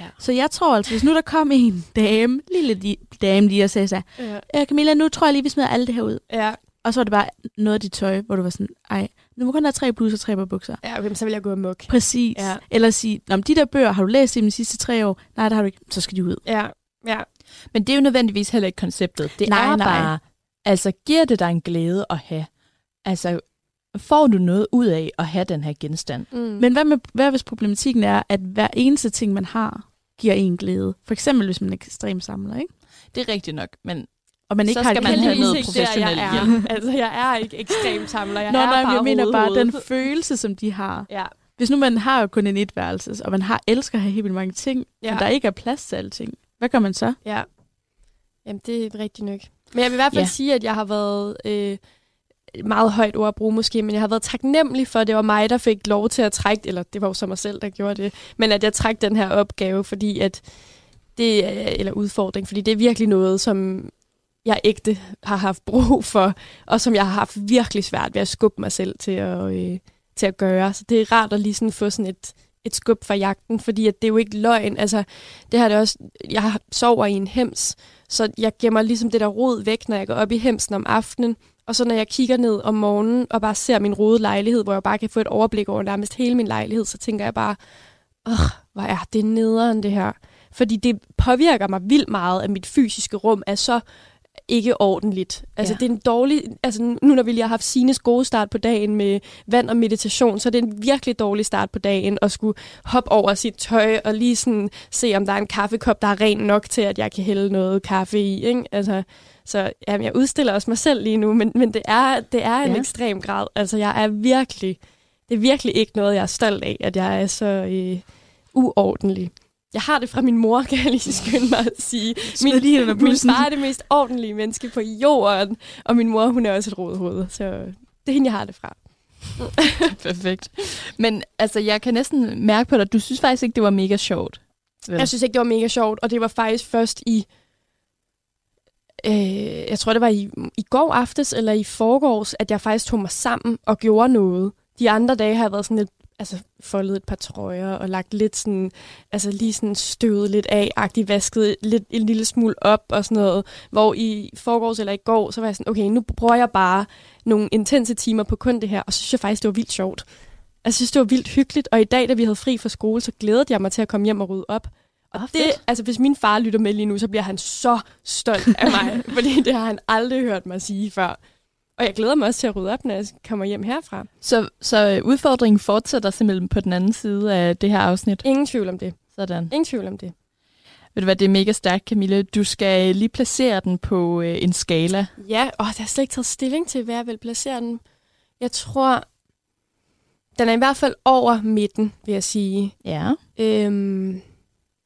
Ja. Så jeg tror altså, hvis nu der kom en dame, lille dame lige og sagde så, ja. Camilla, nu tror jeg lige, vi smider alle det her ud. Ja. Og så var det bare noget af dit tøj, hvor du var sådan, ej, nu må kun have tre bluser og tre par bukser. Ja, okay, så vil jeg gå amok. Præcis. Ja. Eller sige, om de der bøger, har du læst dem de sidste tre år? Nej, det har du ikke. Så skal de ud. Ja, ja. Men det er jo nødvendigvis heller ikke konceptet. Det nej, er bare, nej. Altså giver det dig en glæde at have? Altså får du noget ud af at have den her genstand? Mm. Men hvad, med, hvad hvis problematikken er, at hver eneste ting, man har, giver en glæde? For eksempel, hvis man er ekstrem samler, ikke? Det er rigtigt nok, men og man ikke så skal har man have noget professionelt. Jeg er. Altså, jeg er ikke ekstrem samler. Jeg Nå, er nej, bare jeg mener bare den følelse, som de har. Ja. Hvis nu man har jo kun en etværelses, og man har elsker at have helt mange ting, ja. Men der ikke er plads til alting, hvad gør man så? Ja. Jamen, det er rigtigt nok. Men jeg vil i hvert fald ja. sige, at jeg har været øh, meget højt ord at bruge måske, men jeg har været taknemmelig for, at det var mig, der fik lov til at trække, eller det var jo så mig selv, der gjorde det, men at jeg trak den her opgave, fordi at det, eller udfordring, fordi det er virkelig noget, som jeg ægte har haft brug for, og som jeg har haft virkelig svært ved at skubbe mig selv til at, øh, til at gøre. Så det er rart at lige sådan få sådan et, et skub fra jagten, fordi at det er jo ikke løgn. Altså, det har det også, jeg sover i en hems, så jeg gemmer ligesom det der rod væk, når jeg går op i hemsen om aftenen. Og så når jeg kigger ned om morgenen og bare ser min rodede lejlighed, hvor jeg bare kan få et overblik over nærmest hele min lejlighed, så tænker jeg bare, åh, hvor er det nederen det her. Fordi det påvirker mig vildt meget, at mit fysiske rum er så ikke ordentligt. Altså, ja. Det er en dårlig, altså, nu når vi lige har haft Signes gode start på dagen med vand og meditation, så er det en virkelig dårlig start på dagen at skulle hoppe over sit tøj og lige sådan se, om der er en kaffekop, der er ren nok til, at jeg kan hælde noget kaffe i. Ikke? Altså, så jamen, jeg udstiller også mig selv lige nu, men, men det er, det er en ja. ekstrem grad. Altså, jeg er virkelig, det er virkelig ikke noget, jeg er stolt af, at jeg er så øh, uordentlig. Jeg har det fra min mor, kan jeg lige skynde mig at sige. Min, min far er det mest ordentlige menneske på jorden, og min mor, hun er også et rodet hoved, så det er hende, jeg har det fra. Perfekt. Men altså, jeg kan næsten mærke på dig, du synes faktisk ikke, det var mega sjovt. Vel? Jeg synes ikke, det var mega sjovt, og det var faktisk først i... Øh, jeg tror, det var i, i går aftes eller i forgårs, at jeg faktisk tog mig sammen og gjorde noget. De andre dage har jeg været sådan lidt... Altså foldet et par trøjer og lagt lidt sådan, altså lige sådan støvet lidt af, agtigt vasket lidt en lille smule op og sådan noget, hvor i forgårs eller i går, så var jeg sådan, okay, nu prøver jeg bare nogle intense timer på kun det her, og så synes jeg faktisk, det var vildt sjovt. Jeg synes, det var vildt hyggeligt, og i dag, da vi havde fri fra skole, så glædede jeg mig til at komme hjem og rydde op. Og oh, det, altså hvis min far lytter med lige nu, så bliver han så stolt af mig, fordi det har han aldrig hørt mig sige før. Og jeg glæder mig også til at rydde op, når jeg kommer hjem herfra. Så, så udfordringen fortsætter simpelthen på den anden side af det her afsnit? Ingen tvivl om det. Sådan. Ingen tvivl om det. Ved du hvad, det er mega stærkt, Camille. Du skal lige placere den på øh, en skala. Ja, og der er slet ikke taget stilling til, hvad jeg vil placere den. Jeg tror, den er i hvert fald over midten, vil jeg sige. Ja. Øhm,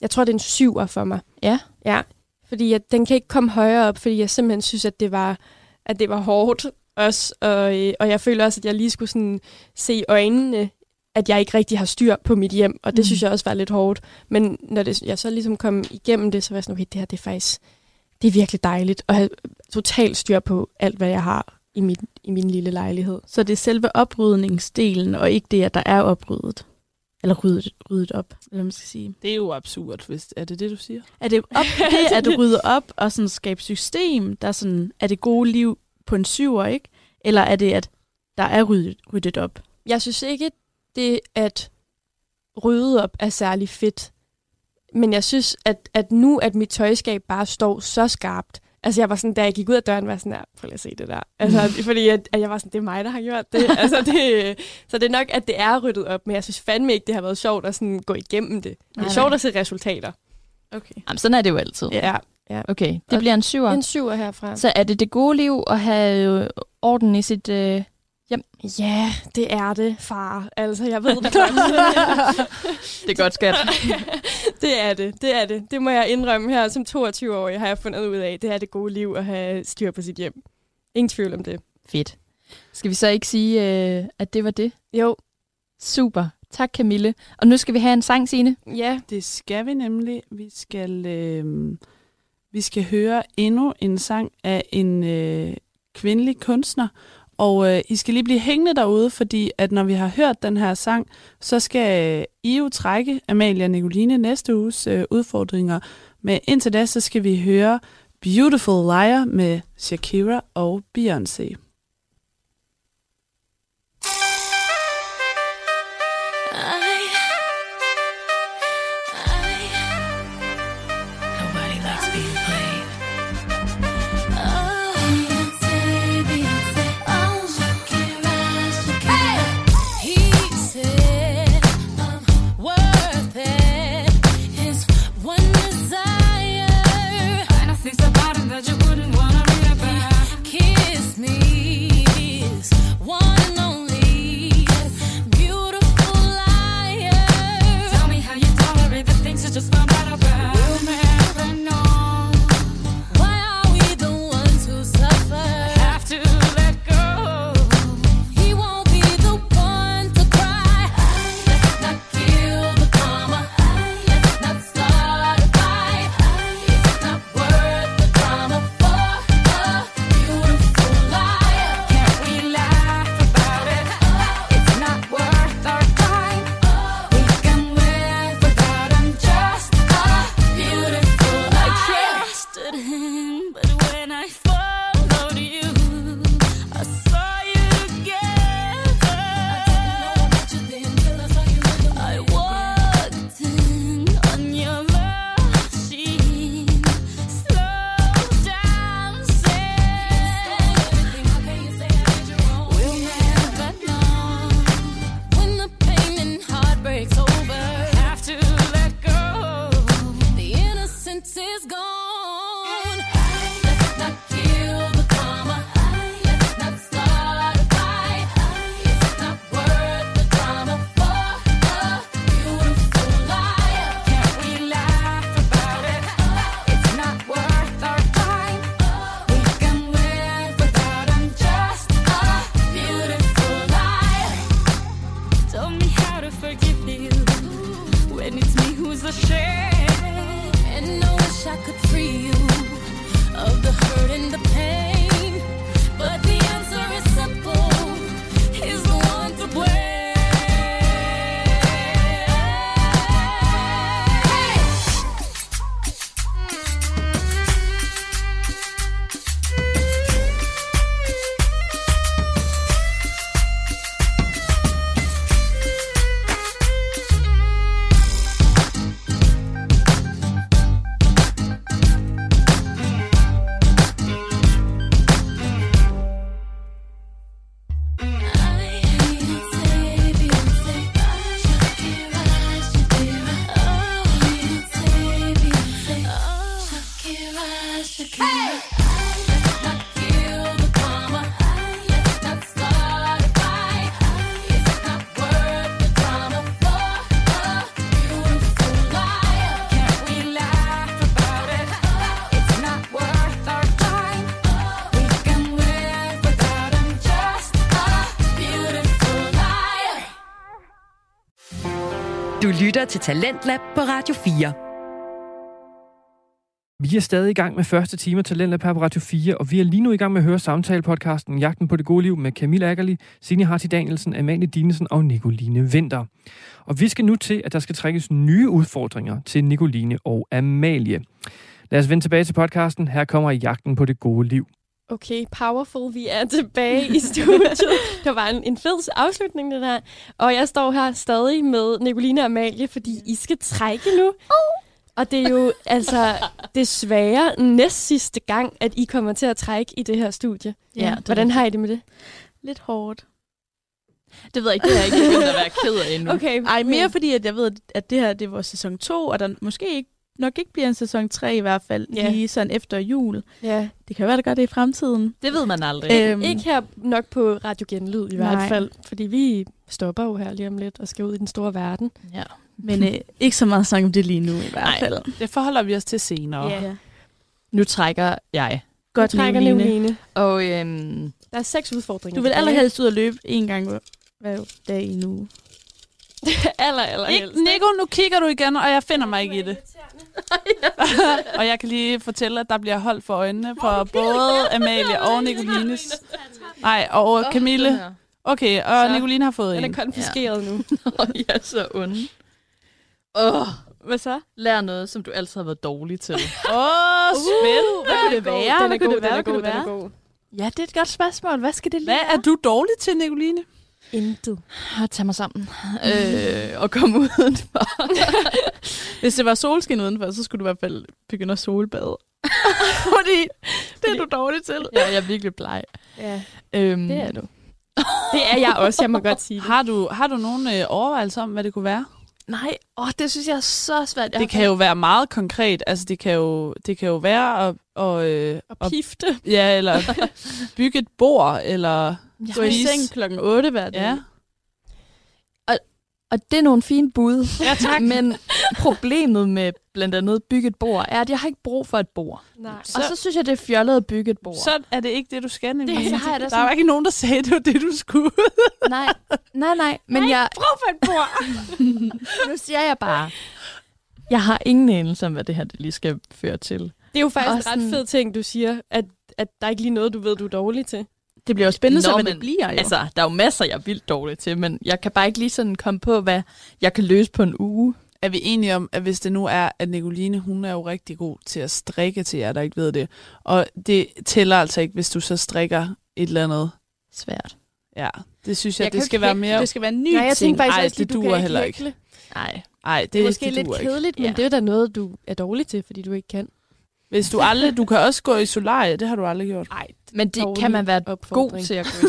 jeg tror, det er en syver for mig. Ja. Ja, fordi jeg, den kan ikke komme højere op, fordi jeg simpelthen synes, at det var, at det var hårdt. Også, og, øh, og jeg føler også, at jeg lige skulle sådan se i øjnene, at jeg ikke rigtig har styr på mit hjem, og det mm. synes jeg også var lidt hårdt. Men når det, jeg så ligesom kom igennem det, så var jeg sådan, okay, det her, det er faktisk, det er virkelig dejligt at have totalt styr på alt, hvad jeg har i min, i min lille lejlighed. Så det er selve oprydningsdelen, og ikke det, at der er opryddet? Eller ryddet, ryddet op, eller man skal sige. Det er jo absurd, hvis er det det, du siger? Er det op, det at rydde op og sådan skabe system, der sådan er det gode liv, på en syver, ikke? Eller er det, at der er ryddet, ryddet op? Jeg synes ikke, det at rydde op er særlig fedt. Men jeg synes, at, at nu, at mit tøjskab bare står så skarpt. Altså, jeg var sådan, da jeg gik ud af døren, var jeg sådan, prøv lige at se det der. Altså, fordi at, at jeg var sådan, det er mig, der har gjort det. Altså, det. Så det er nok, at det er ryddet op, men jeg synes fandme ikke, det har været sjovt at sådan gå igennem det. Det er nej, sjovt nej. At se resultater. Okay. Jamen, sådan er det jo altid. Ja. Ja. Okay, det og bliver en syver. En syver herfra. Så er det det gode liv at have orden i sit øh, hjem? Ja, det er det, far. Altså, jeg ved det godt. Det er godt, skat. Det er det, det er det. Det må jeg indrømme her. Som toogtyve-årig har jeg fundet ud af, det er det gode liv at have styr på sit hjem. Ingen tvivl om det. Fedt. Skal vi så ikke sige, øh, at det var det? Jo. Super. Tak, Camille. Og nu skal vi have en sang, Signe. Ja, det skal vi nemlig. Vi skal... Øh... Vi skal høre endnu en sang af en øh, kvindelig kunstner, og øh, I skal lige blive hængende derude, fordi at når vi har hørt den her sang, så skal øh, I jo trække Amelie og Nicoline næste uges øh, udfordringer. Men indtil da, så skal vi høre Beautiful Liar med Shakira og Beyoncé. Beautiful life. who's ashamed. And I wish I could free you of the hurt and the pain, but the answer is simple. He's the one to blame. Lytter til Talentlab på Radio fire. Vi er stadig i gang med første time af Talentlab her på Radio fire, og vi er lige nu i gang med at høre samtale-podcasten Jagten på det gode liv med Camille Ackerli, Signe Harty Danielsen, Amelie Dinesen og Nicoline Vinter. Og vi skal nu til, at der skal trækkes nye udfordringer til Nicoline og Amalie. Lad os vende tilbage til podcasten. Her kommer Jagten på det gode liv. Okay, powerful, vi er tilbage i studiet. Det var en, en fed afslutning, det der. Og jeg står her stadig med Nicoline og Amalie, fordi I skal trække nu. Og det er jo altså desværre næst sidste gang, at I kommer til at trække i det her studie. Ja, det Hvordan har I det med det? Lidt hårdt. Det ved jeg ikke, det har jeg ikke begyndt at være ked af endnu. Okay. Ej, mere fordi, at jeg ved, at det her det er vores sæson to, og der måske ikke nok ikke bliver en sæson tre i hvert fald, yeah. lige sådan efter jul. Yeah. Det kan jo være, det gør det i fremtiden. Det ved man aldrig. Æm... Ikke her nok på Radio Genlyd i Nej. hvert fald, fordi vi stopper jo her lige om lidt og skal ud i den store verden. Ja. Men øh, ikke så meget snak om det lige nu i hvert fald. Nej, det forholder vi os til senere. Yeah. Nu trækker jeg. Godt, trækker Nicoline. Og øhm... der er seks udfordringer. Du vil allerhelst ud og løbe en gang hver dag i en uge. aller, aller Ik- helst. Nico, nu kigger du igen, og jeg finder mig ikke i det. Og jeg kan lige fortælle, at der bliver holdt for øjnene på både Amalie og Nicolines. Nej, og Camille. Okay, og Nicoline har fået en. Den er konfiskeret nu. Nå, jeg er så onde. Åh, hvad så? Lær noget, som du altid har været dårlig til. Åh, spændende. Hvad kunne det være? Hvad kunne det være? Hvad kunne det være? Ja, det er et godt spørgsmål. Hvad skal det lige? Hvad er du dårlig til, Nicoline? Intet. Og tage mig sammen. Øh, og komme udenfor. Hvis det var solskin udenfor, så skulle du i hvert fald begynde at solbade. Fordi det er du dårlig til. Ja, jeg er virkelig bleg. Ja, øhm, det er du. Det er jeg også, jeg må godt sige det. Har du, har du nogen øh, overvejelser om, hvad det kunne være? Nej, åh, det synes jeg er så svært. Jeg det kan jo været. være meget konkret. Altså, det kan jo, det kan jo være at... Og, øh, at pifte. At, ja, eller bygge et bord, eller... Jeg går i seng klokken otte hver dag. Ja. Og, og det er nogle fine bud. Ja, tak. Men problemet med blandt andet bygge et bord, er, at jeg har ikke brug for et bord. Nej. Og så, så synes jeg, det er fjollet at bygge et bord. Så er det ikke det, du skal, nemlig. Det, har jeg da der sådan... var ikke nogen, der sagde, at det var det, du skulle. nej, nej, nej. Men nej, jeg har ikke brug for et bord. Nu siger jeg bare, jeg har ingen anelse om, hvad det her det lige skal føre til. Det er jo faktisk en sådan... ret fed ting, du siger, at, at der ikke lige noget, du ved, du er dårlig til. Det bliver jo spændende, Nå, så, men det bliver jo. Altså, der er jo masser, jeg er vildt dårlig til, men jeg kan bare ikke lige sådan komme på, hvad jeg kan løse på en uge. Er vi enige om, at hvis det nu er, at Nicoline, hun er jo rigtig god til at strikke til jer, der ikke ved det. Og det tæller altså ikke, hvis du så strikker et eller andet. Svært. Ja, det synes jeg, jeg det skal være mere... Det skal være en ny Nej, jeg ting. Faktisk, Ej, det, det duer heller ikke. Nej, Ej, det, det er måske det lidt kedeligt, men ja. Det er da noget, du er dårlig til, fordi du ikke kan. Hvis du aldrig, du kan også gå i solarie, det har du aldrig gjort. Nej, men det kan man være god til at gå.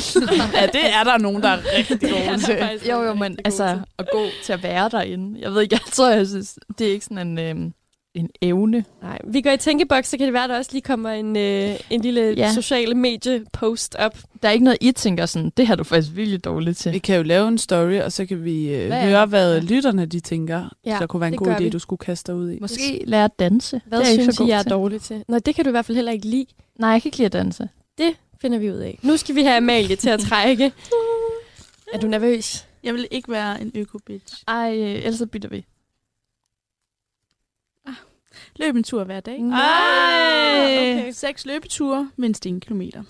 Ja, det er der nogen, der er rigtig gode til. Jo, jo, men altså at gå til at være derinde. Jeg ved ikke, jeg tror, jeg synes, det er ikke sådan en, øh, en evne. Nej, vi går i tænkeboks, så kan det være, der også lige kommer en, øh, en lille ja. sociale medie-post op. Der er ikke noget, I tænker sådan, det har du faktisk virkelig dårligt til. Vi kan jo lave en story, og så kan vi øh, hvad høre, hvad ja. lytterne de tænker. Ja, så kunne være en god idé, vi. du skulle kaste dig ud i. Måske lære at danse. Hvad det er synes I, jeg er dårlig til? Nå, det kan du i hvert fald heller ikke lide. Nej, jeg kan ikke lide at danse. Det finder vi ud af. Nu skal vi have Amalie til at trække. Er du nervøs? Jeg vil ikke være en øko-bitch. Ej, ellers bytter vi. Løb en tur hver dag. Nej! Okay. Seks løbeture, mindst en kilometer.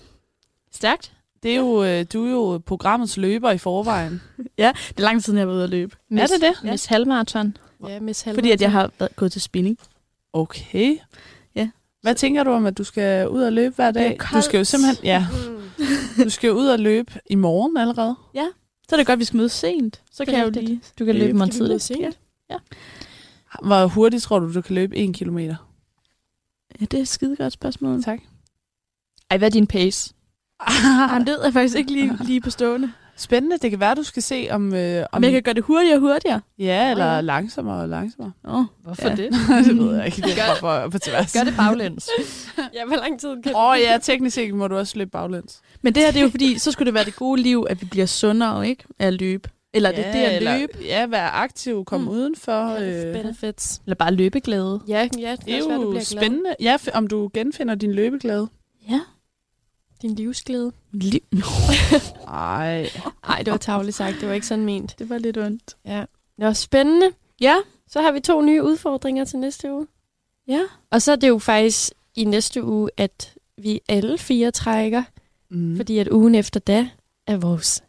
Stærkt. Det er jo, du er jo programmets løber i forvejen. Ja, det er lang tid siden, jeg har været ude at løbe. Miss, er det det? Ja. Miss halvmarathon. Ja, miss halvmarathon. Fordi at jeg har været, gået til spinning. Okay. Ja. Hvad tænker du om, at du skal ud og løbe hver dag? Du skal jo simpelthen, ja. Du skal jo ud og løbe i morgen allerede. Ja, så er det godt, at vi skal mødes sent. Så kan jeg jo lige... Du kan løbe, løbe mig tidligt. Ja. Ja. Hvor hurtigt tror du, du kan løbe en kilometer? Ja, det er et skide godt spørgsmål. Tak. Ej, hvad er din pace? Han død er faktisk ikke lige, lige på stående. Spændende. Det kan være, du skal se, om... Øh, om jeg kan gøre det hurtigere og hurtigere. Ja, eller oh, langsommere og langsommere. Oh, hvorfor ja. Det? Det ved jeg ikke. Det er bare på tværs. Gør det baglæns. Ja, hvor lang tid kan det? Åh oh, ja, teknisk set må du også løbe baglæns. Men det her, det er jo fordi, så skulle det være det gode liv, at vi bliver sundere, ikke? Af at løbe. Eller ja, det er det at eller, løbe. Ja, være aktiv, komme mm. udenfor. Øh. Benefits. Eller bare løbeglæde. Ja, ja det er jo svært, du bliver spændende. Glad. Ja, om du genfinder din løbeglæde. Ja. Din livsglæde. Liv? Ej. Ej, det var tarveligt sagt. Det var ikke sådan ment. Det var lidt ondt. Ja. Nå, spændende. Ja. Så har vi to nye udfordringer til næste uge. Ja. Og så er det jo faktisk i næste uge, at vi alle fire trækker. Mm. Fordi at ugen efter da er vores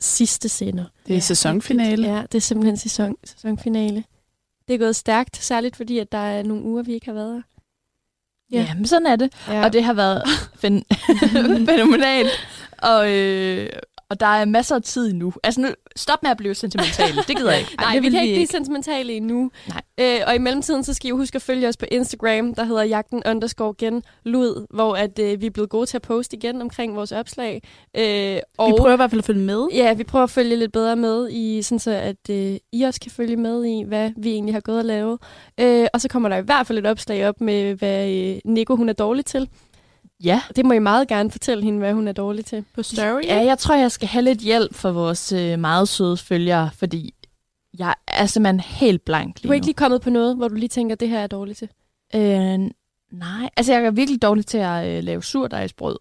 sidste sender. Det er ja, sæsonfinale. Ja, det er simpelthen sæson, sæsonfinale. Det er gået stærkt, særligt fordi, at der er nogle uger, vi ikke har været her. Ja. Jamen, sådan er det. Ja. Og det har været fænomenalt. Og, øh, og der er masser af tid endnu. Altså, nu, stop med at blive sentimentale. Det gider jeg ikke. Nej, Ej, vi kan ikke blive ikke. sentimentale endnu. Nej. Øh, og i mellemtiden, så skal I jo huske at følge os på Instagram, der hedder jagten underscore gen lyd, hvor at, øh, vi er blevet gode til at poste igen omkring vores opslag. Øh, og, vi prøver i hvert fald at følge med. Ja, vi prøver at følge lidt bedre med, i, sådan så at øh, I også kan følge med i, hvad vi egentlig har gået og lavet. Øh, og så kommer der i hvert fald et opslag op med, hvad øh, Nico hun er dårlig til. Ja, det må I meget gerne fortælle hende, hvad hun er dårlig til på story. Ja, jeg tror, jeg skal have lidt hjælp for vores øh, meget søde følgere, fordi jeg er simpelthen helt blank lige nu. Du er ikke lige kommet på noget, hvor du lige tænker, det her er dårligt til? Øh, nej, altså jeg er virkelig dårlig til at øh, lave surdejsbrød.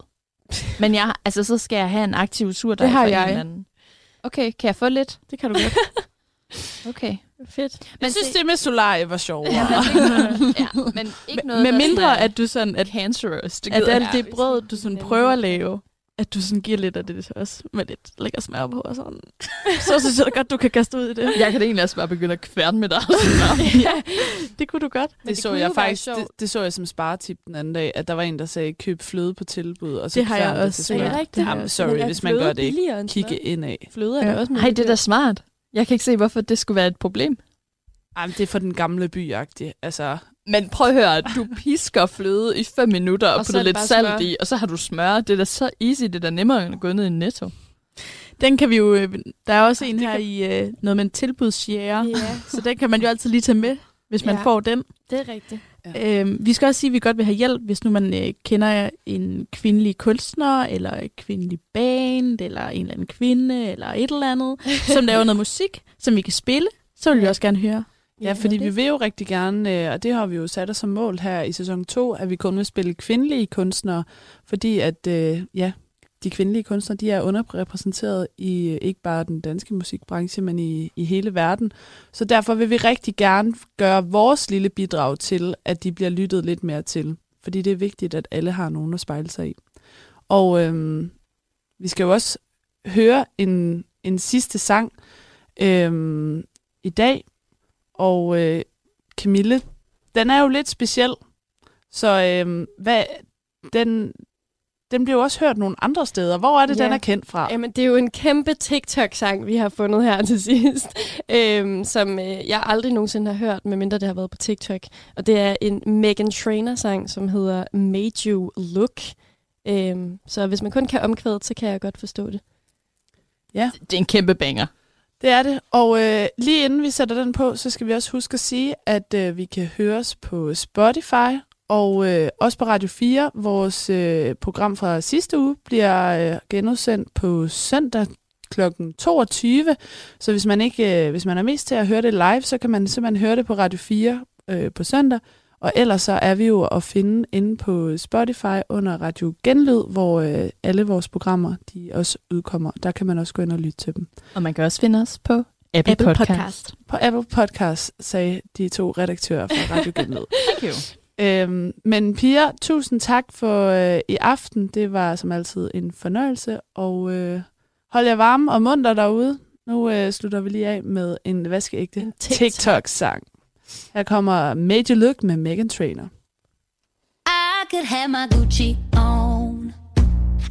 Men jeg, altså, så skal jeg have en aktiv surdej for en eller anden. Okay, kan jeg få lidt? Det kan du godt. Okay, fedt. Men jeg synes, se... det med solarie var sjovere. Ja, men, ja, men ikke noget... Med mindre, at du sådan... At cancerous, det at alt det brød, du sådan prøver at lave, at du sådan giver lidt af det til os, med lidt lækker smør på og sådan. Så synes jeg godt, du kan kaste ud i det. Jeg kan da egentlig også bare begynde at kværne med dig. Ja, det kunne du godt. Det, det, så, jeg faktisk, det, det så jeg som sparetip den anden dag, at der var en, der sagde, køb fløde på tilbud, og så det har jeg også. Det er rigtigt. Jamen, sorry, hvis man gør det ikke. Kigge indad. Fløde er det også. Nej, det er da smart. Jeg kan ikke se, hvorfor det skulle være et problem. Ej, det er for den gamle by-agtig. Altså. Men prøv at høre, du pisker fløde i fem minutter og, og putter lidt salt smør i, og så har du smør. Det er da så easy, det er da nemmere end at gå ned i Netto. Den kan vi jo... Der er også en det her kan... i uh, noget med en tilbudsjæger, yeah. Så den kan man jo altid lige tage med, hvis man ja, får den. Det er rigtigt. Ja. Øhm, vi skal også sige, at vi godt vil have hjælp, hvis nu man øh, kender en kvindelig kunstner, eller en kvindelig band, eller en eller anden kvinde, eller et eller andet, som laver noget musik, som vi kan spille, så vil vi også gerne høre. Ja, fordi vi vil jo rigtig gerne, og det har vi jo sat os som mål her i sæson to, at vi kun vil spille kvindelige kunstnere, fordi at, øh, ja, de kvindelige kunstnere, de er underrepræsenteret i ikke bare den danske musikbranche, men i, i hele verden. Så derfor vil vi rigtig gerne gøre vores lille bidrag til, at de bliver lyttet lidt mere til. Fordi det er vigtigt, at alle har nogen at spejle sig i. Og øhm, vi skal jo også høre en, en sidste sang øhm, i dag. Og øh, Camille, den er jo lidt speciel. Så øhm, hvad den... Den bliver jo også hørt nogle andre steder. Hvor er det, ja. Den er kendt fra? Jamen, det er jo en kæmpe TikTok-sang, vi har fundet her til sidst, øhm, som øh, jeg aldrig nogensinde har hørt, medmindre det har været på TikTok. Og det er en Meghan Trainor-sang, som hedder Made You Look. Øhm, så hvis man kun kan omkvædet, så kan jeg godt forstå det. Ja, det er en kæmpe banger. Det er det. Og øh, lige inden vi sætter den på, så skal vi også huske at sige, at øh, vi kan høres på Spotify. Og øh, også på Radio fire, vores øh, program fra sidste uge, bliver øh, genudsendt på søndag klokken toogtyve. Så hvis man, ikke, øh, hvis man er mest til at høre det live, så kan man simpelthen høre det på Radio fire øh, på søndag. Og ellers så er vi jo at finde inde på Spotify under Radio Genlyd, hvor øh, alle vores programmer de også udkommer. Der kan man også gå ind og lytte til dem. Og man kan også finde os på Apple, Apple Podcast. Podcast. På Apple Podcast, sagde de to redaktører fra Radio Genlyd. Thank you. Øhm, men piger, tusind tak for øh, i aften. Det var som altid en fornøjelse. Og øh, hold jer varme og munter derude. Nu øh, slutter vi lige af med en vaskeægte en TikTok-sang. Her kommer Major Look med Meghan Trainor. I could have my Gucci on,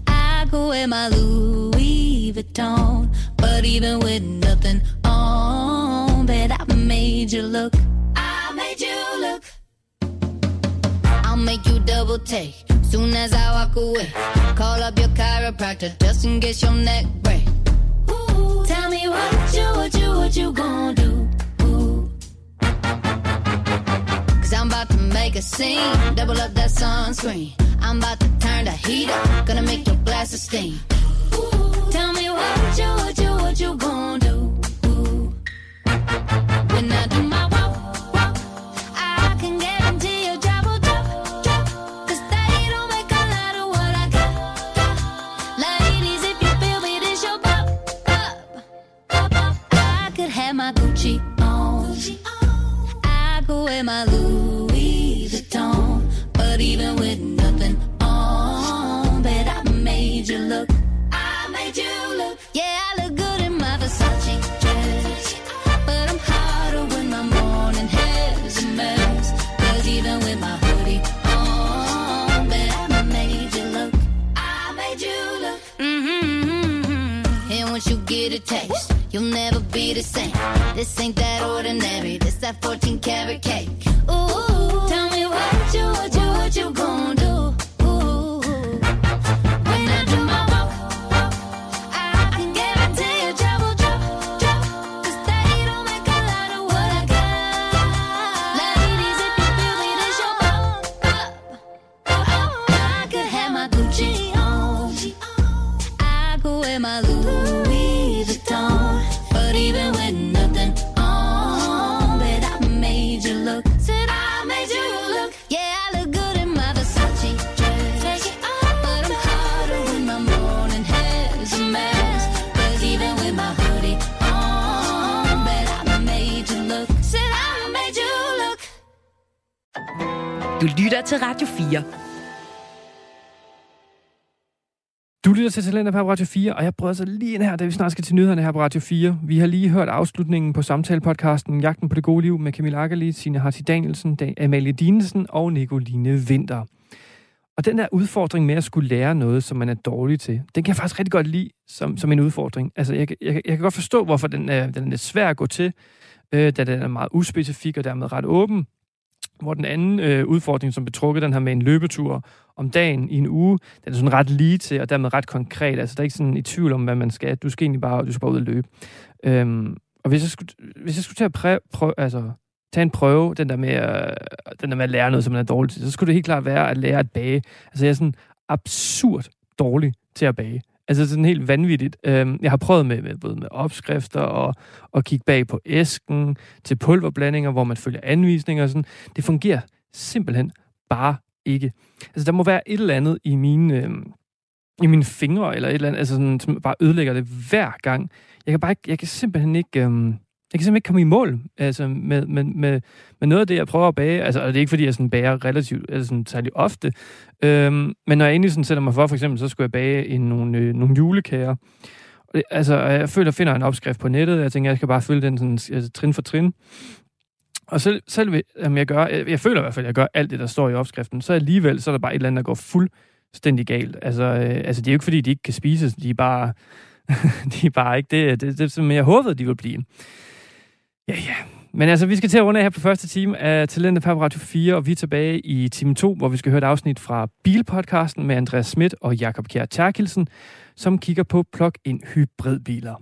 I could wear my Louis Vuitton, but even with nothing on, bet I made you look, I made you look. I'll make you double take soon as I walk away. Call up your chiropractor just in case your neck break. Ooh, tell me what you, what you, what you gonna do? Ooh. Cause I'm about to make a scene, double up that sunscreen. I'm about to turn the heat up, gonna make your glasses steam. Ooh, tell me what you, what you, what you gonna do? Ooh. When I do my walk, walk, I can guarantee. My Gucci on. Gucci on, I go wear my Louis Vuitton, but even with nothing on, bet I made you look, I made you look. Yeah, I look good in my Versace dress, but I'm hotter when my morning hair's a mess. Cause even with my hoodie on, bet I made you look, I made you look. Mm-hmm, mm-hmm. And once you get a taste, you'll never be the same. This ain't that ordinary. This that fourteen karat cake. Ooh, tell me what you, what you, what you gonna do? Ooh, when I do my walk, walk, I can guarantee you trouble, trouble, trouble. Cause they don't make a lot of what I got. Ladies, if you feel me, this your bump, up, oh, I could have my Gucci on, I could wear my Louis Vuitton, but even with nothing on, bet I made you look. Said I made you look. Yeah, I look good in my Versace dress, but I'm hotter when my morning hair's a mess. Cause even with my hoodie on, bet I made you look. Said I made you look. Du lytter til Radio fire. Du lytter til Talenter på Radio fire, og jeg prøver så lige ind her, da vi snart skal til nyhederne her på Radio fire. Vi har lige hørt afslutningen på samtalepodcasten Jagten på det gode liv med Camilla Ackerli, Signe Harty Danielsen, Amelie Dinesen og Nicoline Vinter. Og den der udfordring med at skulle lære noget, som man er dårlig til, den kan jeg faktisk rigtig godt lide som, som en udfordring. Altså, jeg, jeg, jeg kan godt forstå, hvorfor den er, den er lidt svær at gå til, øh, da den er meget uspecifik og dermed ret åben. Hvor den anden øh, udfordring, som betrukket, den her med en løbetur om dagen i en uge, den er sådan ret lige til, og dermed ret konkret. Altså, der er ikke sådan i tvivl om, hvad man skal. Du skal egentlig bare, du skal bare ud og løbe. Øhm, og hvis jeg skulle, hvis jeg skulle til at præ, prøve, altså, tage en prøve, den der, med, øh, den der med at lære noget, som man er dårlig til, så skulle det helt klart være at lære at bage. Altså, jeg er sådan absurd dårlig til at bage. Altså, sådan helt vanvittigt. Øhm, jeg har prøvet med, med både med opskrifter og at kigge bag på æsken til pulverblandinger, hvor man følger anvisninger og sådan. Det fungerer simpelthen bare ikke. Altså, der må være et eller andet i mine, øhm, i mine fingre eller et eller andet, altså sådan, som bare ødelægger det hver gang. Jeg kan bare ikke, jeg kan simpelthen ikke, øhm, jeg kan simpelthen ikke komme i mål altså, med, med, med, med noget af det, jeg prøver at bage. Altså, og det er ikke, fordi jeg sådan bager relativt, altså sådan særlig ofte. Øhm, men når jeg egentlig sådan sætter mig for, for eksempel, så skulle jeg bage en, nogle, øh, nogle julekager. Og det, altså, jeg føler, jeg finder en opskrift på nettet. Jeg tænker, jeg skal bare følge den sådan, altså, trin for trin. Og selv, selv om jeg gør, jeg, jeg føler i hvert fald, at jeg gør alt det, der står i opskriften, så alligevel, så er der bare et eller andet, der går fuldstændig galt. Altså, øh, altså det er jo ikke, fordi de ikke kan spises. De er bare, de er bare ikke det, det, det, som jeg håbede, de ville blive. Ja, ja. Men altså, vi skal til at runde af her på første time af Talentet på Radio fire, og vi er tilbage i time to, hvor vi skal høre et afsnit fra Bilpodcasten med Andreas Schmidt og Jakob Kjær Terkelsen, som kigger på plug-in hybridbiler.